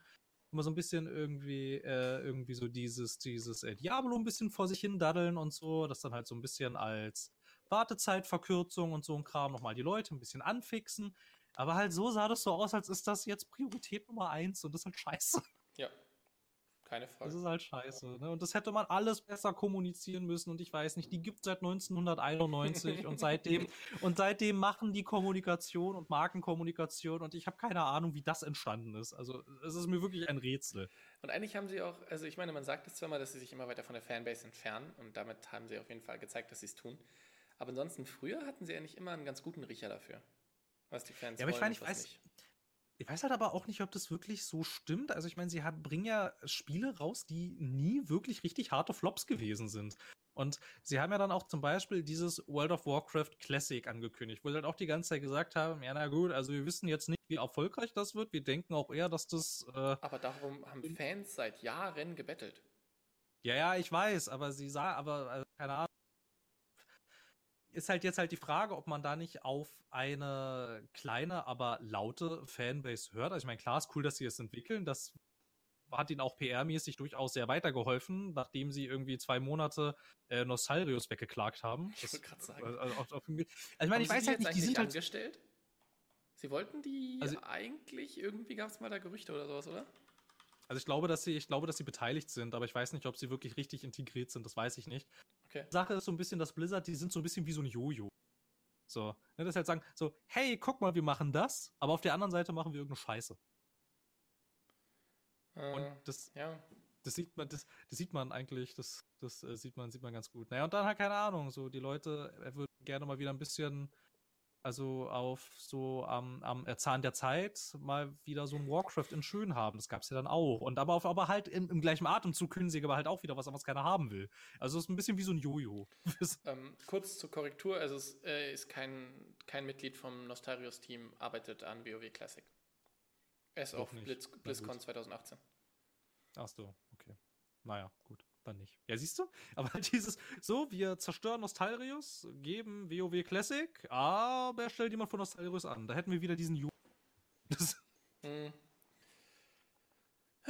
Immer so ein bisschen irgendwie so dieses Diablo ein bisschen vor sich hin daddeln und so, das dann halt so ein bisschen als Wartezeitverkürzung und so ein Kram nochmal die Leute ein bisschen anfixen. Aber halt so sah das so aus, als ist das jetzt Priorität Nummer 1 und das ist halt scheiße. Ja, keine Frage. Das ist halt scheiße, ne? Und das hätte man alles besser kommunizieren müssen und ich weiß nicht, die gibt es seit 1991 und seitdem machen die Kommunikation und Markenkommunikation und ich habe keine Ahnung, wie das entstanden ist. Also es ist mir wirklich ein Rätsel. Und eigentlich haben sie auch, also ich meine, man sagt es zwar mal, dass sie sich immer weiter von der Fanbase entfernen und damit haben sie auf jeden Fall gezeigt, dass sie es tun. Aber ansonsten früher hatten sie ja nicht immer einen ganz guten Riecher dafür, was die Fans wollen. Ja, aber ich meine, ich weiß halt aber auch nicht, ob das wirklich so stimmt. Also ich meine, sie bringen ja Spiele raus, die nie wirklich richtig harte Flops gewesen sind. Und sie haben ja dann auch zum Beispiel dieses World of Warcraft Classic angekündigt, wo sie halt auch die ganze Zeit gesagt haben, ja na gut, also wir wissen jetzt nicht, wie erfolgreich das wird. Wir denken auch eher, dass das... aber darum haben Fans seit Jahren gebettelt. Ja, ich weiß, aber sie sah, also, keine Ahnung. Ist halt jetzt die Frage, ob man da nicht auf eine kleine, aber laute Fanbase hört. Also ich meine, klar, ist cool, dass sie es entwickeln. Das hat ihnen auch PR-mäßig durchaus sehr weitergeholfen, nachdem sie irgendwie 2 Monate Nostalrius weggeklagt haben. Ich wollte gerade sagen. Ich weiß halt nicht, die sind halt angestellt? Sie wollten die eigentlich, irgendwie gab es mal da Gerüchte oder sowas, oder? Also ich glaube, dass sie beteiligt sind, aber ich weiß nicht, ob sie wirklich richtig integriert sind, das weiß ich nicht. Okay. Sache ist so ein bisschen, dass Blizzard, die sind so ein bisschen wie so ein Jojo. So, ne, das halt sagen, so, hey, guck mal, wir machen das, aber auf der anderen Seite machen wir irgendeine Scheiße. Und das sieht man ganz gut. Naja, und dann halt, keine Ahnung, so, die Leute würden gerne mal wieder ein bisschen, also auf so am Zahn der Zeit mal wieder so ein Warcraft in schön haben. Das gab's ja dann auch. Und aber halt im gleichen Atemzug kündigen aber halt auch wieder was keiner haben will. Also es ist ein bisschen wie so ein Jojo. Kurz zur Korrektur. Also es ist kein Mitglied vom Nostalrius-Team arbeitet an WoW Classic. Er ist auf BlizzCon 2018. Ach so, okay. Naja, gut. Dann nicht. Ja, siehst du? Aber halt dieses, so, wir zerstören Nostalrius, geben WoW Classic, aber stellt jemand von Nostalrius an. Da hätten wir wieder diesen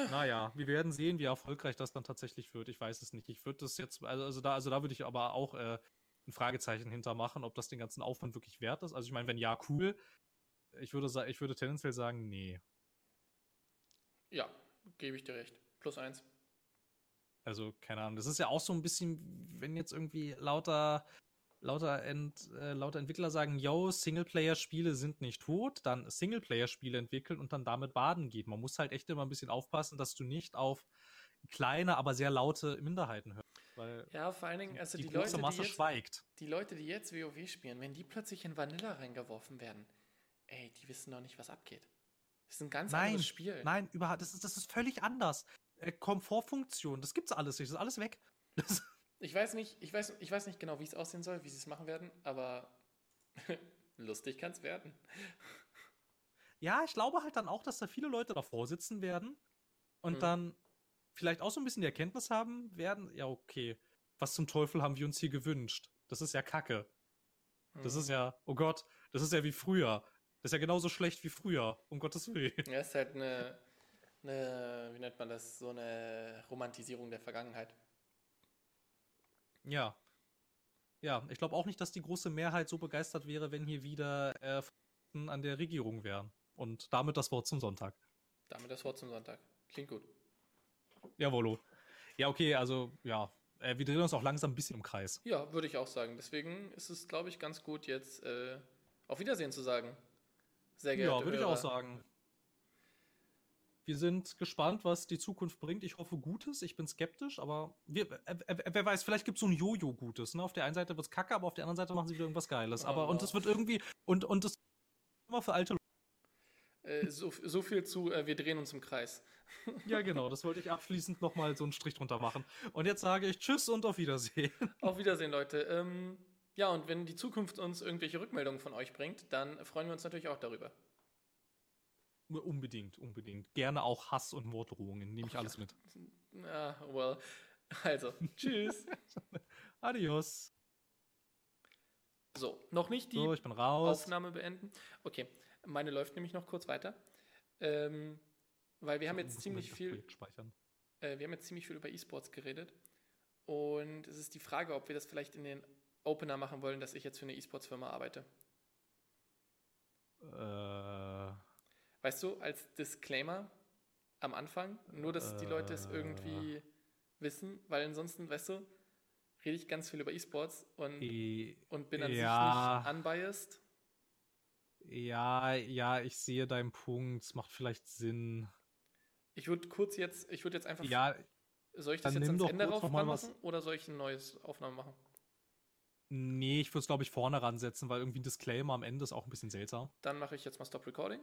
Naja, wir werden sehen, wie erfolgreich das dann tatsächlich wird. Ich weiß es nicht. Ich würde das jetzt, also da würde ich aber auch ein Fragezeichen hintermachen, ob das den ganzen Aufwand wirklich wert ist. Also ich meine, wenn ja, cool. Ich würde tendenziell sagen, nee. Ja, gebe ich dir recht. +1. Also, keine Ahnung. Das ist ja auch so ein bisschen, wenn jetzt irgendwie lauter Entwickler sagen, yo, Singleplayer-Spiele sind nicht tot, dann Singleplayer-Spiele entwickeln und dann damit baden geht. Man muss halt echt immer ein bisschen aufpassen, dass du nicht auf kleine, aber sehr laute Minderheiten hörst. Weil ja, vor allen Dingen, also die große Masse schweigt. Die Leute, die jetzt WoW spielen, wenn die plötzlich in Vanilla reingeworfen werden, ey, die wissen doch nicht, was abgeht. Das ist ein ganz anderes Spiel. Nein, überhaupt. Das ist völlig anders. Komfortfunktion, das gibt's alles nicht. Das ist alles weg. Ich weiß nicht genau, wie es aussehen soll, wie sie es machen werden, aber lustig kann es werden. Ja, ich glaube halt dann auch, dass da viele Leute davor sitzen werden und dann vielleicht auch so ein bisschen die Erkenntnis haben werden, ja okay, was zum Teufel haben wir uns hier gewünscht? Das ist ja Kacke. Das ist ja, oh Gott, das ist ja wie früher. Das ist ja genauso schlecht wie früher, um Gottes Willen. Ja, ist halt eine wie nennt man das, so eine Romantisierung der Vergangenheit. Ja. Ja, ich glaube auch nicht, dass die große Mehrheit so begeistert wäre, wenn hier wieder an der Regierung wären. Und damit das Wort zum Sonntag. Klingt gut. Jawollo. Ja, okay, also, ja. Wir drehen uns auch langsam ein bisschen im Kreis. Ja, würde ich auch sagen. Deswegen ist es, glaube ich, ganz gut, jetzt auf Wiedersehen zu sagen. Sehr gerne. Ja, würde ich auch sagen. Wir sind gespannt, was die Zukunft bringt. Ich hoffe Gutes. Ich bin skeptisch, aber wer weiß, vielleicht gibt es so ein Jojo-Gutes. Ne? Auf der einen Seite wird's kacke, aber auf der anderen Seite machen sie wieder irgendwas Geiles. Aber und es wird irgendwie und das immer für alte Leute. So viel zu, wir drehen uns im Kreis. Ja, genau. Das wollte ich abschließend nochmal so einen Strich drunter machen. Und jetzt sage ich Tschüss und auf Wiedersehen. Auf Wiedersehen, Leute. Ja, und wenn die Zukunft uns irgendwelche Rückmeldungen von euch bringt, dann freuen wir uns natürlich auch darüber. Unbedingt. Gerne auch Hass und Morddrohungen. Nehme ich alles mit. Also, tschüss. Adios. So, noch nicht die ich bin raus. Aufnahme beenden. Okay, meine läuft nämlich noch kurz weiter. Weil wir haben jetzt ziemlich viel über E-Sports geredet. Und es ist die Frage, ob wir das vielleicht in den Opener machen wollen, dass ich jetzt für eine E-Sports-Firma arbeite. Weißt du, als Disclaimer am Anfang, nur dass die Leute es irgendwie wissen, weil ansonsten, weißt du, rede ich ganz viel über E-Sports und bin an sich nicht unbiased. Ja, ich sehe deinen Punkt, es macht vielleicht Sinn. Ich würde jetzt einfach... Ja, soll ich das jetzt ans Ende rauf machen oder soll ich ein neues Aufnahme machen? Nee, ich würde es, glaube ich, vorne ransetzen, weil irgendwie ein Disclaimer am Ende ist auch ein bisschen seltsam. Dann mache ich jetzt mal Stop Recording.